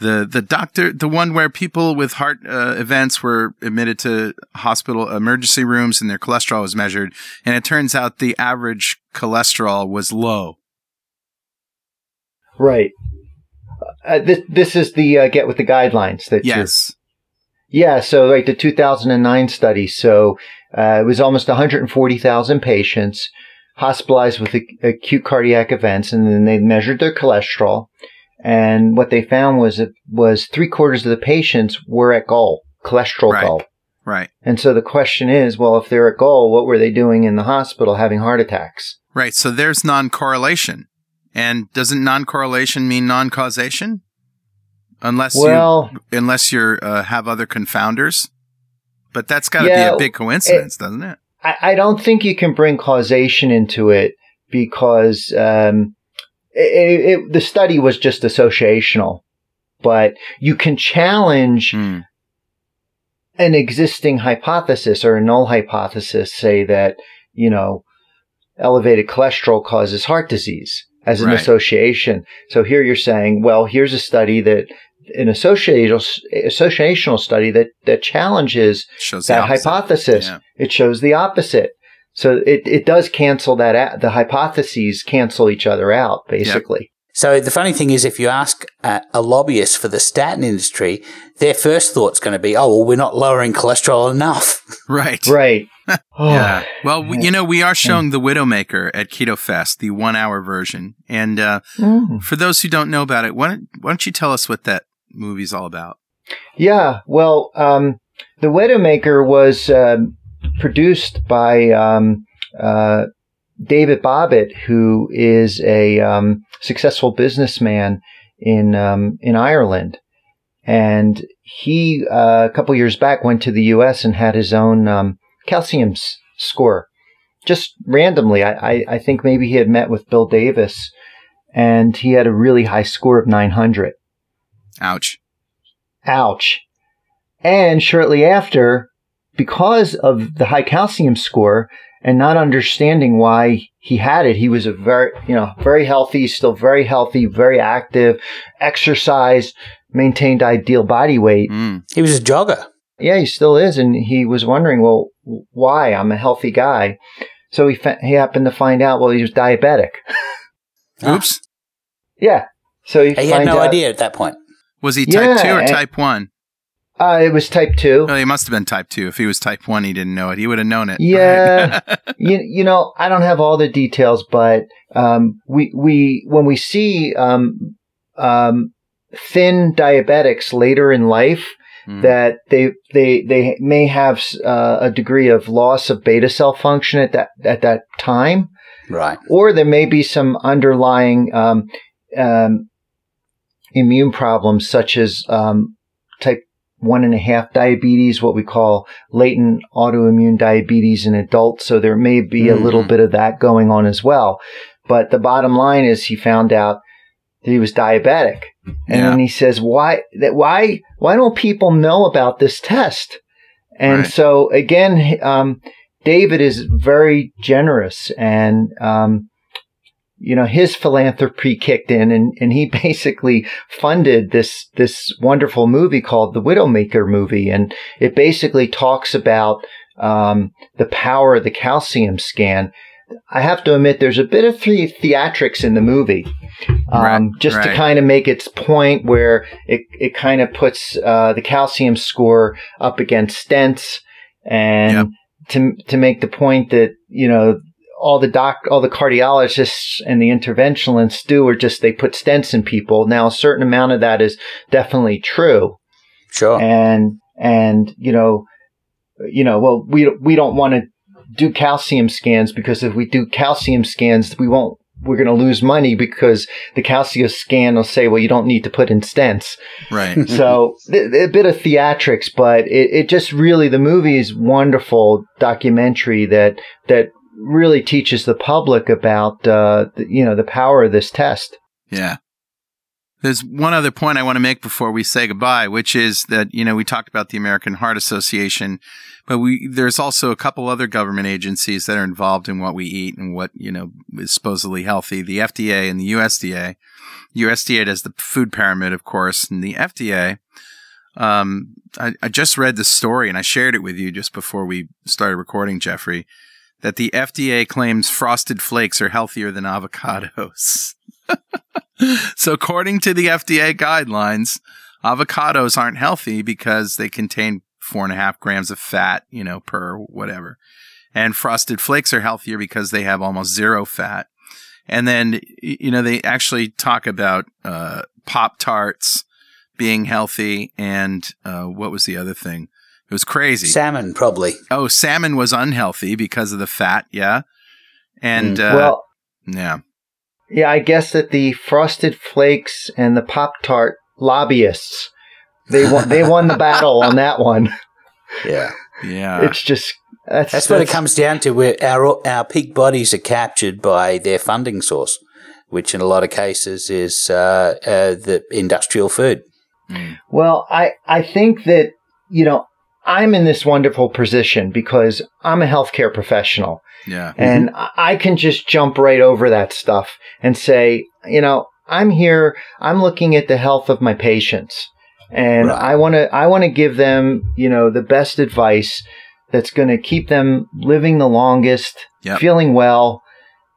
the the doctor, the one where people with heart uh, events were admitted to hospital emergency rooms and their cholesterol was measured, and it turns out the average cholesterol was low. Right. Uh, this this is the uh, get with the guidelines that yes. you're... Yeah, so like the two thousand nine study, so uh, it was almost one hundred forty thousand patients hospitalized with ac- acute cardiac events, and then they measured their cholesterol. And what they found was it was three quarters of the patients were at goal, cholesterol right. goal. Right. And so the question is, well, if they're at goal, what were they doing in the hospital having heart attacks? Right. So there's non-correlation. And doesn't non-correlation mean non-causation? Unless well, you unless you uh, have other confounders. But that's got to yeah, be a big coincidence, it, doesn't it? I, I don't think you can bring causation into it because um, it, it, the study was just associational. But you can challenge mm. an existing hypothesis or a null hypothesis, say that, you know, elevated cholesterol causes heart disease as an right. association. So here you're saying, well, here's a study that an associational associational study that, that challenges shows that hypothesis. Yeah. It shows the opposite. So it, it does cancel that out. The hypotheses cancel each other out, basically. Yep. So the funny thing is, if you ask a, a lobbyist for the statin industry, their first thought's going to be, oh, well, we're not lowering cholesterol enough. Right. Right. Oh. Yeah. Well, we, you know, we are showing The Widowmaker at Keto Fest, the one-hour version. And uh, mm. for those who don't know about it, why don't, why don't you tell us what that movie's all about? Yeah. Well, um, The Widowmaker was uh, produced by um, uh, David Bobbitt, who is a um, successful businessman in um, in Ireland. And he, uh, a couple years back, went to the U S and had his own um, calcium score, just randomly. I, I, I think maybe he had met with Bill Davis, and he had a really high score of nine hundred. Ouch. Ouch. And shortly after, because of the high calcium score and not understanding why he had it, he was a very, you know, very healthy, still very healthy, very active, exercised, maintained ideal body weight. Mm. He was a jogger. Yeah, he still is. And he was wondering, well, why? I'm a healthy guy. So he fa- he happened to find out, well, he was diabetic. Oops. Yeah. So he, he had no out, idea at that point. Was he type yeah, two or and, type one? Uh, it was type two. Oh, he must have been type two. If he was type one, he didn't know it. He would have known it. Yeah. Right? you, you know, I don't have all the details, but um, we, we when we see um, um, thin diabetics later in life, Mm. that they they they may have uh, a degree of loss of beta cell function at that at that time, right? Or there may be some underlying um, um, immune problems, such as um, type one and a half diabetes, what we call latent autoimmune diabetes in adults. So there may be mm. a little bit of that going on as well. But the bottom line is, he found out that he was diabetic. And yeah. then he says, why that why why don't people know about this test? And right. so again, um, David is very generous, and um, you know, his philanthropy kicked in, and, and he basically funded this this wonderful movie called The Widowmaker movie, and it basically talks about um, the power of the calcium scan. I have to admit, there's a bit of the- theatrics in the movie, um, right, just right. to kind of make its point, where it, it kind of puts uh, the calcium score up against stents, and yep. to to make the point that, you know, all the doc, all the cardiologists and the interventionalists do are just, they put stents in people. Now, a certain amount of that is definitely true. Sure. And and you know, you know, well, we we don't want to do calcium scans, because if we do calcium scans, we won't, we're going to lose money, because the calcium scan will say, well, you don't need to put in stents. Right. So th- a bit of theatrics, but it, it just really, the movie is wonderful documentary that, that really teaches the public about, uh, the, you know, the power of this test. Yeah. There's one other point I want to make before we say goodbye, which is that, you know, we talked about the American Heart Association, but we, there's also a couple other government agencies that are involved in what we eat and what, you know, is supposedly healthy. The F D A and the U S D A. U S D A does the food pyramid, of course, and the F D A. Um, I, I just read the story, and I shared it with you just before we started recording, Jeffrey, that the F D A claims Frosted Flakes are healthier than avocados. So according to the F D A guidelines, avocados aren't healthy because they contain four and a half grams of fat, you know, per whatever. And Frosted Flakes are healthier because they have almost zero fat. And then, you know, they actually talk about uh, Pop Tarts being healthy. And uh, what was the other thing? It was crazy. Salmon, probably. Oh, salmon was unhealthy because of the fat. Yeah. And, mm. uh, well, yeah. Yeah, I guess that the Frosted Flakes and the Pop Tart lobbyists, they won, they won the battle on that one. Yeah. Yeah. It's just. That's, that's what that's, it comes down to, where our our peak bodies are captured by their funding source, which in a lot of cases is uh, uh, the industrial food. Well, I, I think that, you know, I'm in this wonderful position because I'm a healthcare professional. Yeah. And mm-hmm. I can just jump right over that stuff and say, you know, I'm here, I'm looking at the health of my patients, and right. I want to I want to give them, you know, the best advice that's going to keep them living the longest, yep. feeling well,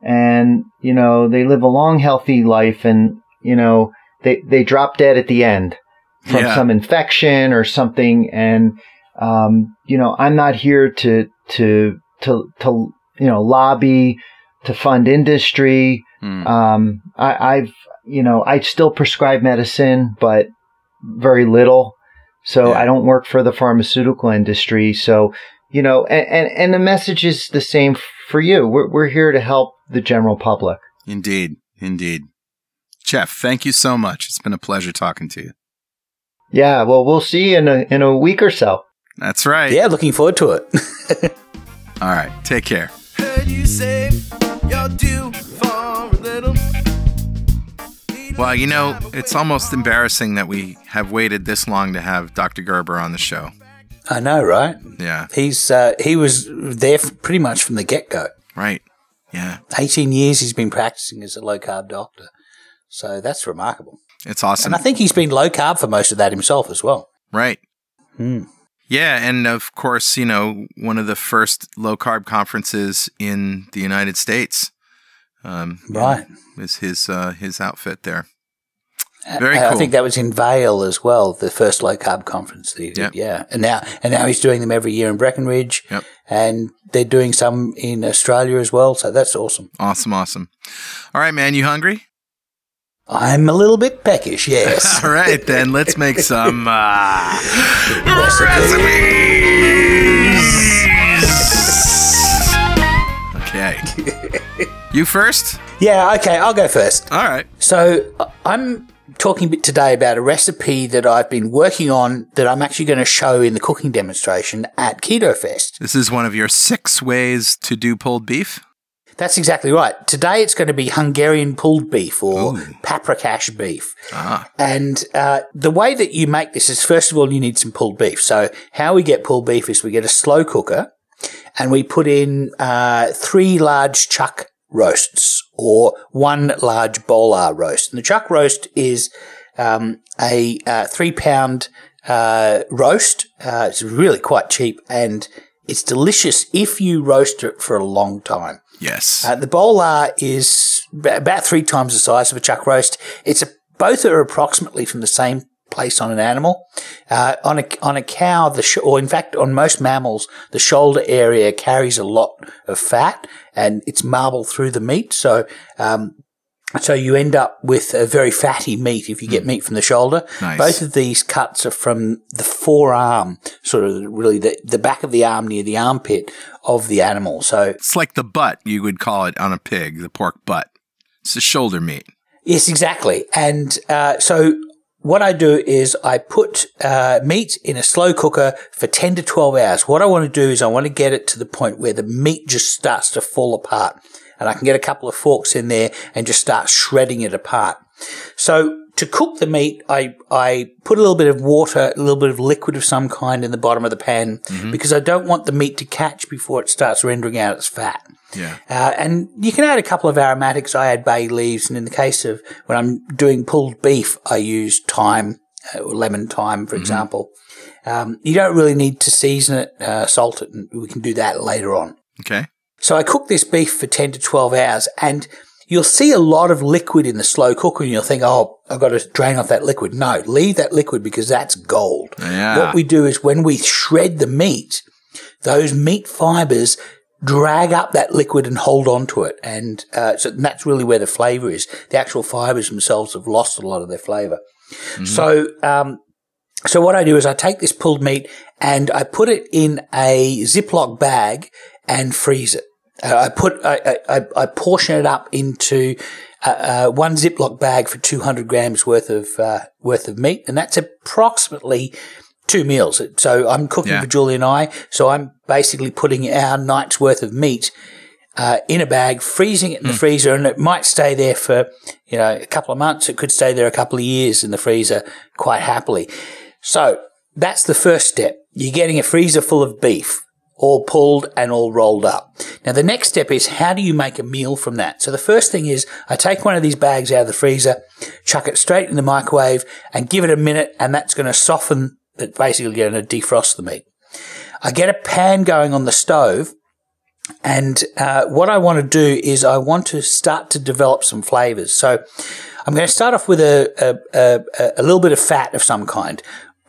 and, you know, they live a long, healthy life, and, you know, they, they drop dead at the end from yeah. some infection or something. And, um, you know, I'm not here to, to, to, to, you know, lobby, to fund industry. Mm. Um, I, I've, you know, I still prescribe medicine, but very little. So yeah. I don't work for the pharmaceutical industry. So, you know, and, and, and the message is the same for you. We're we're here to help the general public. Indeed. Indeed. Jeff, thank you so much. It's been a pleasure talking to you. Yeah. Well, we'll see you in a, in a week or so. That's right. Yeah. Looking forward to it. All right. Take care. Heard you say you're due for a little. Well, you know, it's almost embarrassing that we have waited this long to have Doctor Gerber on the show. I know, right? Yeah. He's uh, he was there pretty much from the get-go. Right, yeah. eighteen years he's been practicing as a low-carb doctor, so that's remarkable. It's awesome. And I think he's been low-carb for most of that himself as well. Right. Mm. Yeah, and of course, you know, one of the first low-carb conferences in the United States. Um, right. Is his uh, his outfit there. Very I, cool. I think that was in Vail as well, the first low-carb conference that he did, yep. yeah. And now, and now he's doing them every year in Breckenridge, yep. and they're doing some in Australia as well, so that's awesome. Awesome, awesome. All right, man, you hungry? I'm a little bit peckish, yes. All right, then, let's make some uh, recipes! Okay. You first? Yeah, okay, I'll go first. All right. So I'm talking today about a recipe that I've been working on that I'm actually going to show in the cooking demonstration at Keto Fest. This is one of your six ways to do pulled beef? That's exactly right. Today it's going to be Hungarian pulled beef or Ooh. paprikash beef. Ah. And uh, the way that you make this is, first of all, you need some pulled beef. So how we get pulled beef is we get a slow cooker and we put in uh, three large chuck roasts or one large bolar roast. And the chuck roast is um, a uh, three-pound uh, roast. Uh, it's really quite cheap, and it's delicious if you roast it for a long time. Yes. Uh, the bolar is b- about three times the size of a chuck roast. It's a, both are approximately from the same place on an animal. Uh, on a on a cow, the sh- or in fact on most mammals, the shoulder area carries a lot of fat, and it's marbled through the meat. So, um, so you end up with a very fatty meat if you get mm. meat from the shoulder. Nice. Both of these cuts are from the forearm, sort of really the the back of the arm near the armpit of the animal. So it's like the butt, you would call it, on a pig, the pork butt. It's the shoulder meat. Yes, exactly, and uh, so. What I do is I put uh, meat in a slow cooker for ten to twelve hours. What I want to do is I want to get it to the point where the meat just starts to fall apart, and I can get a couple of forks in there and just start shredding it apart. So to cook the meat, I, I put a little bit of water, a little bit of liquid of some kind in the bottom of the pan mm-hmm. because I don't want the meat to catch before it starts rendering out its fat. Yeah. Uh, and you can add a couple of aromatics. I add bay leaves, and in the case of when I'm doing pulled beef, I use thyme uh, or lemon thyme, for mm-hmm. example. Um, you don't really need to season it, uh, salt it, and we can do that later on. Okay. So I cook this beef for ten to twelve hours, and you'll see a lot of liquid in the slow cooker and you'll think, oh, I've got to drain off that liquid. No, leave that liquid because that's gold. Yeah. What we do is when we shred the meat, those meat fibers drag up that liquid and hold on to it. And uh, so that's really where the flavor is. The actual fibers themselves have lost a lot of their flavor. Mm-hmm. So um, so what I do is I take this pulled meat and I put it in a Ziploc bag and freeze it. I put I, I, I portion it up into uh, uh, one Ziploc bag for two hundred grams worth of uh, worth of meat, and that's approximately two meals. So I'm cooking yeah. for Julie and I. So I'm basically putting our night's worth of meat uh, in a bag, freezing it in mm. the freezer, and it might stay there for you know a couple of months. It could stay there a couple of years in the freezer quite happily. So that's the first step. You're getting a freezer full of beef, all pulled and all rolled up. Now, the next step is how do you make a meal from that? So the first thing is I take one of these bags out of the freezer, chuck it straight in the microwave and give it a minute, and that's going to soften, basically going to defrost the meat. I get a pan going on the stove, and uh, what I want to do is I want to start to develop some flavors. So I'm going to start off with a, a, a, a little bit of fat of some kind.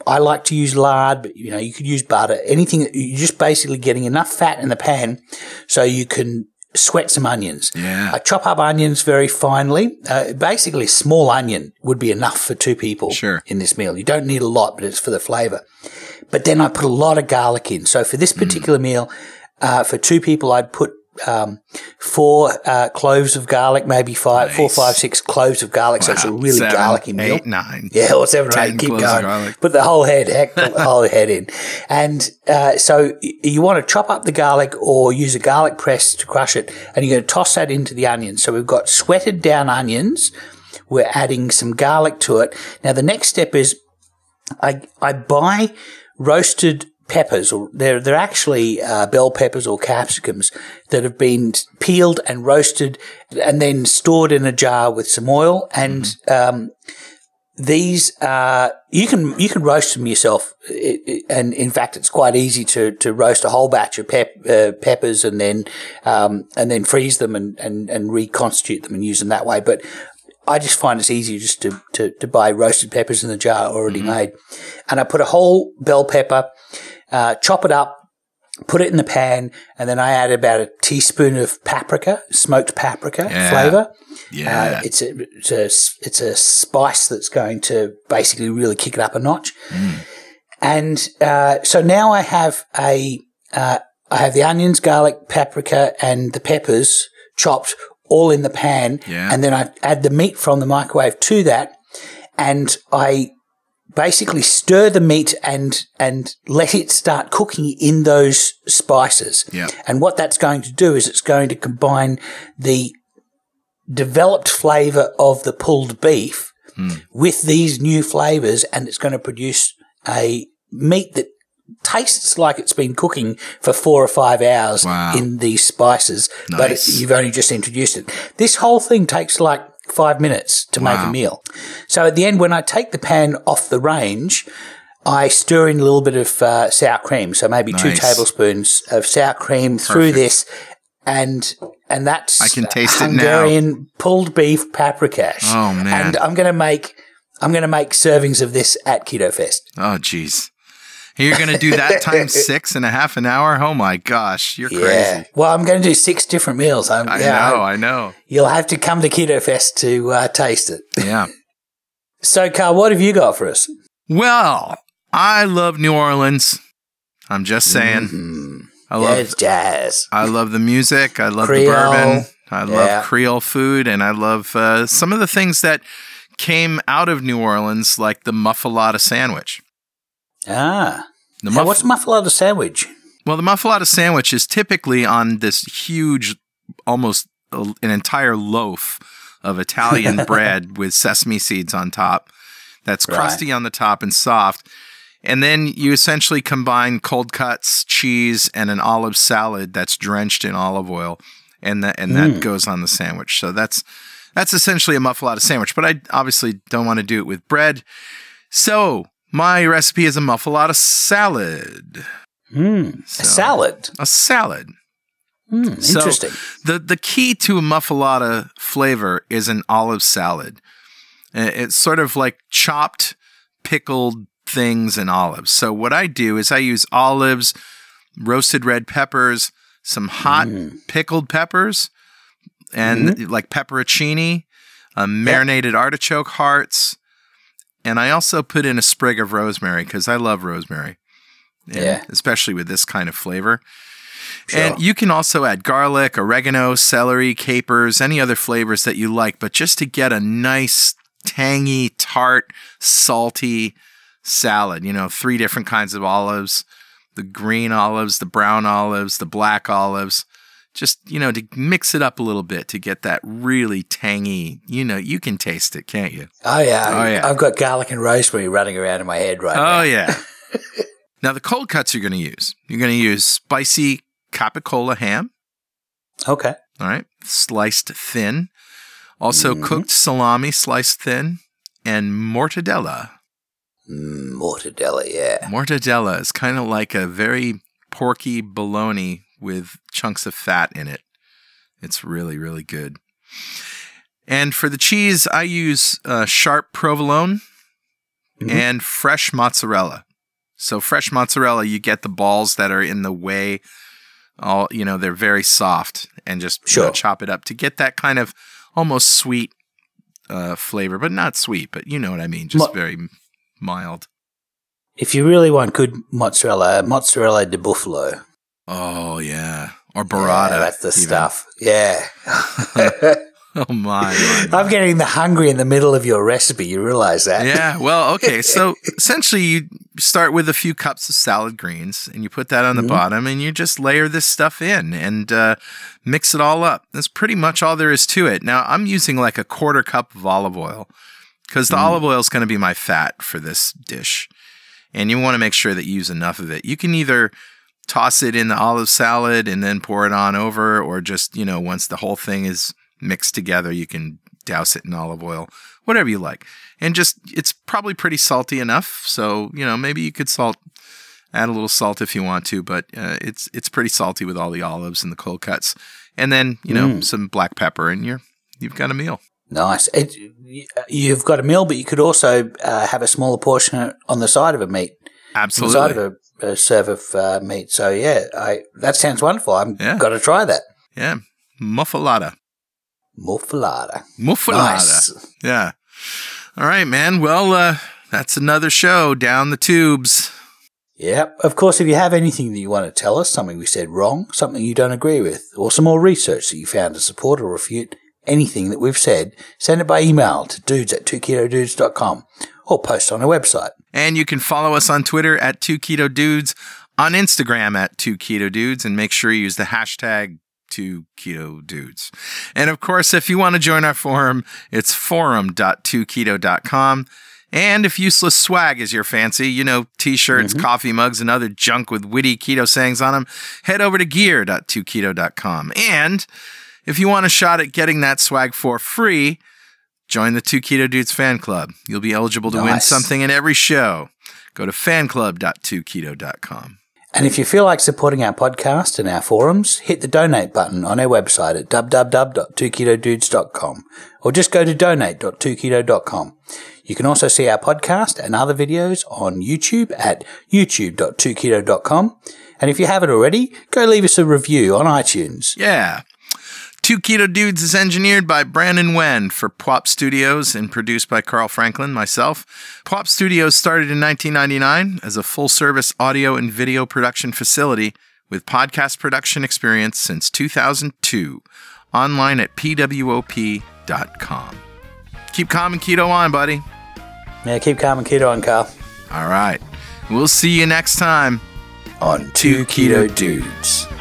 I like to use lard, but you know, you could use butter, anything. You're just basically getting enough fat in the pan so you can sweat some onions. Yeah. I chop up onions very finely. Uh, basically, a small onion would be enough for two people sure. in this meal. You don't need a lot, but it's for the flavor. But then I put a lot of garlic in. So for this particular mm. meal, uh, for two people, I'd put Um, four uh, cloves of garlic, maybe five, nice. four, five, six cloves of garlic. Wow. So it's a really seven, garlicky meal. Eight, nine, yeah, or seven, ten, or eight. Keep going. Put the whole head, heck, put the whole head in. And uh, so y- you want to chop up the garlic or use a garlic press to crush it, and you're going to toss that into the onions. So we've got sweated down onions. We're adding some garlic to it. Now the next step is I I buy roasted peppers, or they're they're actually uh, bell peppers or capsicums that have been peeled and roasted and then stored in a jar with some oil. And mm-hmm. um, these uh, you can you can roast them yourself, it, it, and in fact, it's quite easy to to roast a whole batch of pep, uh, peppers and then um, and then freeze them and, and and reconstitute them and use them that way. But I just find it's easier just to to, to buy roasted peppers in the jar already mm-hmm. made, and I put a whole bell pepper. Uh, chop it up, put it in the pan, and then I add about a teaspoon of paprika, smoked paprika yeah. flavor. Yeah, uh, it's a it's a it's a spice that's going to basically really kick it up a notch. Mm. And uh, so now I have a uh, I have the onions, garlic, paprika, and the peppers chopped all in the pan, yeah. and then I add the meat from the microwave to that, and I basically stir the meat and and let it start cooking in those spices. Yep. And what that's going to do is it's going to combine the developed flavor of the pulled beef mm. with these new flavors, and it's going to produce a meat that tastes like it's been cooking for four or five hours wow. in these spices, nice. but it, you've only just introduced it. This whole thing takes like five minutes to wow. make a meal. So at the end, when I take the pan off the range, I stir in a little bit of uh, sour cream, so maybe nice. two tablespoons of sour cream Perfect. through this, and and that's I can taste Hungarian it now. pulled beef paprika. Oh man! And I'm gonna make I'm gonna make servings of this at Keto Fest. Oh jeez. You're going to do that times six and a half an hour? Oh, my gosh. You're crazy. Yeah. Well, I'm going to do six different meals. I'm, I yeah, know. I know. You'll have to come to Keto Fest to uh, taste it. Yeah. So, Carl, what have you got for us? Well, I love New Orleans. I'm just saying. Mm-hmm. I love yes, jazz. I love the music. I love Creole. the bourbon. I yeah. love Creole food. And I love uh, some of the things that came out of New Orleans, like the muffaletta sandwich. Ah. The muff- now, what's a muffaletta sandwich? Well, the muffaletta sandwich is typically on this huge, almost a, an entire loaf of Italian bread with sesame seeds on top that's crusty right. on the top and soft. And then you essentially combine cold cuts, cheese, and an olive salad that's drenched in olive oil, and that, and mm. that goes on the sandwich. So that's that's essentially a muffaletta sandwich, but I obviously don't want to do it with bread. So my recipe is a muffaletta salad. Mm, so, a salad? A salad. Mm, so interesting. The, the key to a muffaletta flavor is an olive salad. It's sort of like chopped, pickled things and olives. So what I do is I use olives, roasted red peppers, some hot mm. pickled peppers, and mm-hmm. like pepperoncini, uh, marinated yep. artichoke hearts. And I also put in a sprig of rosemary because I love rosemary, yeah, especially with this kind of flavor. Sure. And you can also add garlic, oregano, celery, capers, any other flavors that you like. But just to get a nice, tangy, tart, salty salad, you know, three different kinds of olives, the green olives, the brown olives, the black olives, just, you know, to mix it up a little bit to get that really tangy, you know, you can taste it, can't you? Oh, yeah. Oh, yeah. I've got garlic and rosemary running around in my head right now. Oh, yeah. Now, the cold cuts you're going to use. You're going to use spicy Capicola ham. Okay. All right. Sliced thin. Also mm-hmm. cooked salami, sliced thin, and mortadella. Mm, mortadella, yeah. Mortadella is kind of like a very porky bologna with chunks of fat in it. It's really, really good. And for the cheese, I use uh, sharp provolone mm-hmm. and fresh mozzarella. So fresh mozzarella, you get the balls that are in the way. All you know, they're very soft, and just sure. you know, chop it up to get that kind of almost sweet uh, flavor, but not sweet, but you know what I mean, just Mo- very mild. If you really want good mozzarella, mozzarella di buffalo. Oh, yeah. Or burrata. Yeah, that's the even. stuff. Yeah. Oh, my, my, my. I'm getting the hungry in the middle of your recipe. You realize that? Yeah. Well, okay. So essentially, you start with a few cups of salad greens, and you put that on the mm-hmm. bottom, and you just layer this stuff in and uh, mix it all up. That's pretty much all there is to it. Now, I'm using like a quarter cup of olive oil because the mm. olive oil is going to be my fat for this dish, and you want to make sure that you use enough of it. You can either toss it in the olive salad and then pour it on over, or just, you know, once the whole thing is mixed together, you can douse it in olive oil, whatever you like. And just, it's probably pretty salty enough. So, you know, maybe you could salt, add a little salt if you want to, but uh, it's it's pretty salty with all the olives and the cold cuts. And then, you know, mm. some black pepper, and you're, you've got a meal. Nice. It, you've got a meal, but you could also uh, have a smaller portion on the side of a meat. Absolutely. On the side of a, a serve of uh, meat. So, yeah, I that sounds wonderful. I've yeah. got to try that. Yeah. Muffaletta. Muffaletta. Muffaletta. Nice. Yeah. All right, man. Well, uh, that's another show down the tubes. Yep. Of course, if you have anything that you want to tell us, something we said wrong, something you don't agree with, or some more research that you found to support or refute anything that we've said, send it by email to dudes at two keto dudes dot com or post on our website. And you can follow us on Twitter at two keto dudes, on Instagram at two keto dudes, and make sure you use the hashtag Two Keto Dudes. And of course, if you want to join our forum, it's forum dot two keto dot com. And if useless swag is your fancy, you know, t-shirts, mm-hmm. coffee mugs, and other junk with witty keto sayings on them, head over to gear dot two keto dot com. And if you want a shot at getting that swag for free, join the Two Keto Dudes fan club. You'll be eligible to nice. win something in every show. Go to fan club dot two keto dot com. And if you feel like supporting our podcast and our forums, hit the donate button on our website at w w w dot two keto dudes dot com or just go to donate dot two keto dot com. You can also see our podcast and other videos on YouTube at youtube dot two keto dot com. And if you haven't already, go leave us a review on iTunes. Yeah. Two Keto Dudes is engineered by Brandon Wen for P W O P Studios and produced by Carl Franklin, myself. P W O P Studios started in nineteen ninety-nine as a full-service audio and video production facility with podcast production experience since two thousand two. Online at p w o p dot com. Keep calm and keto on, buddy. Yeah, keep calm and keto on, Carl. All right. We'll see you next time on Two Keto Dudes.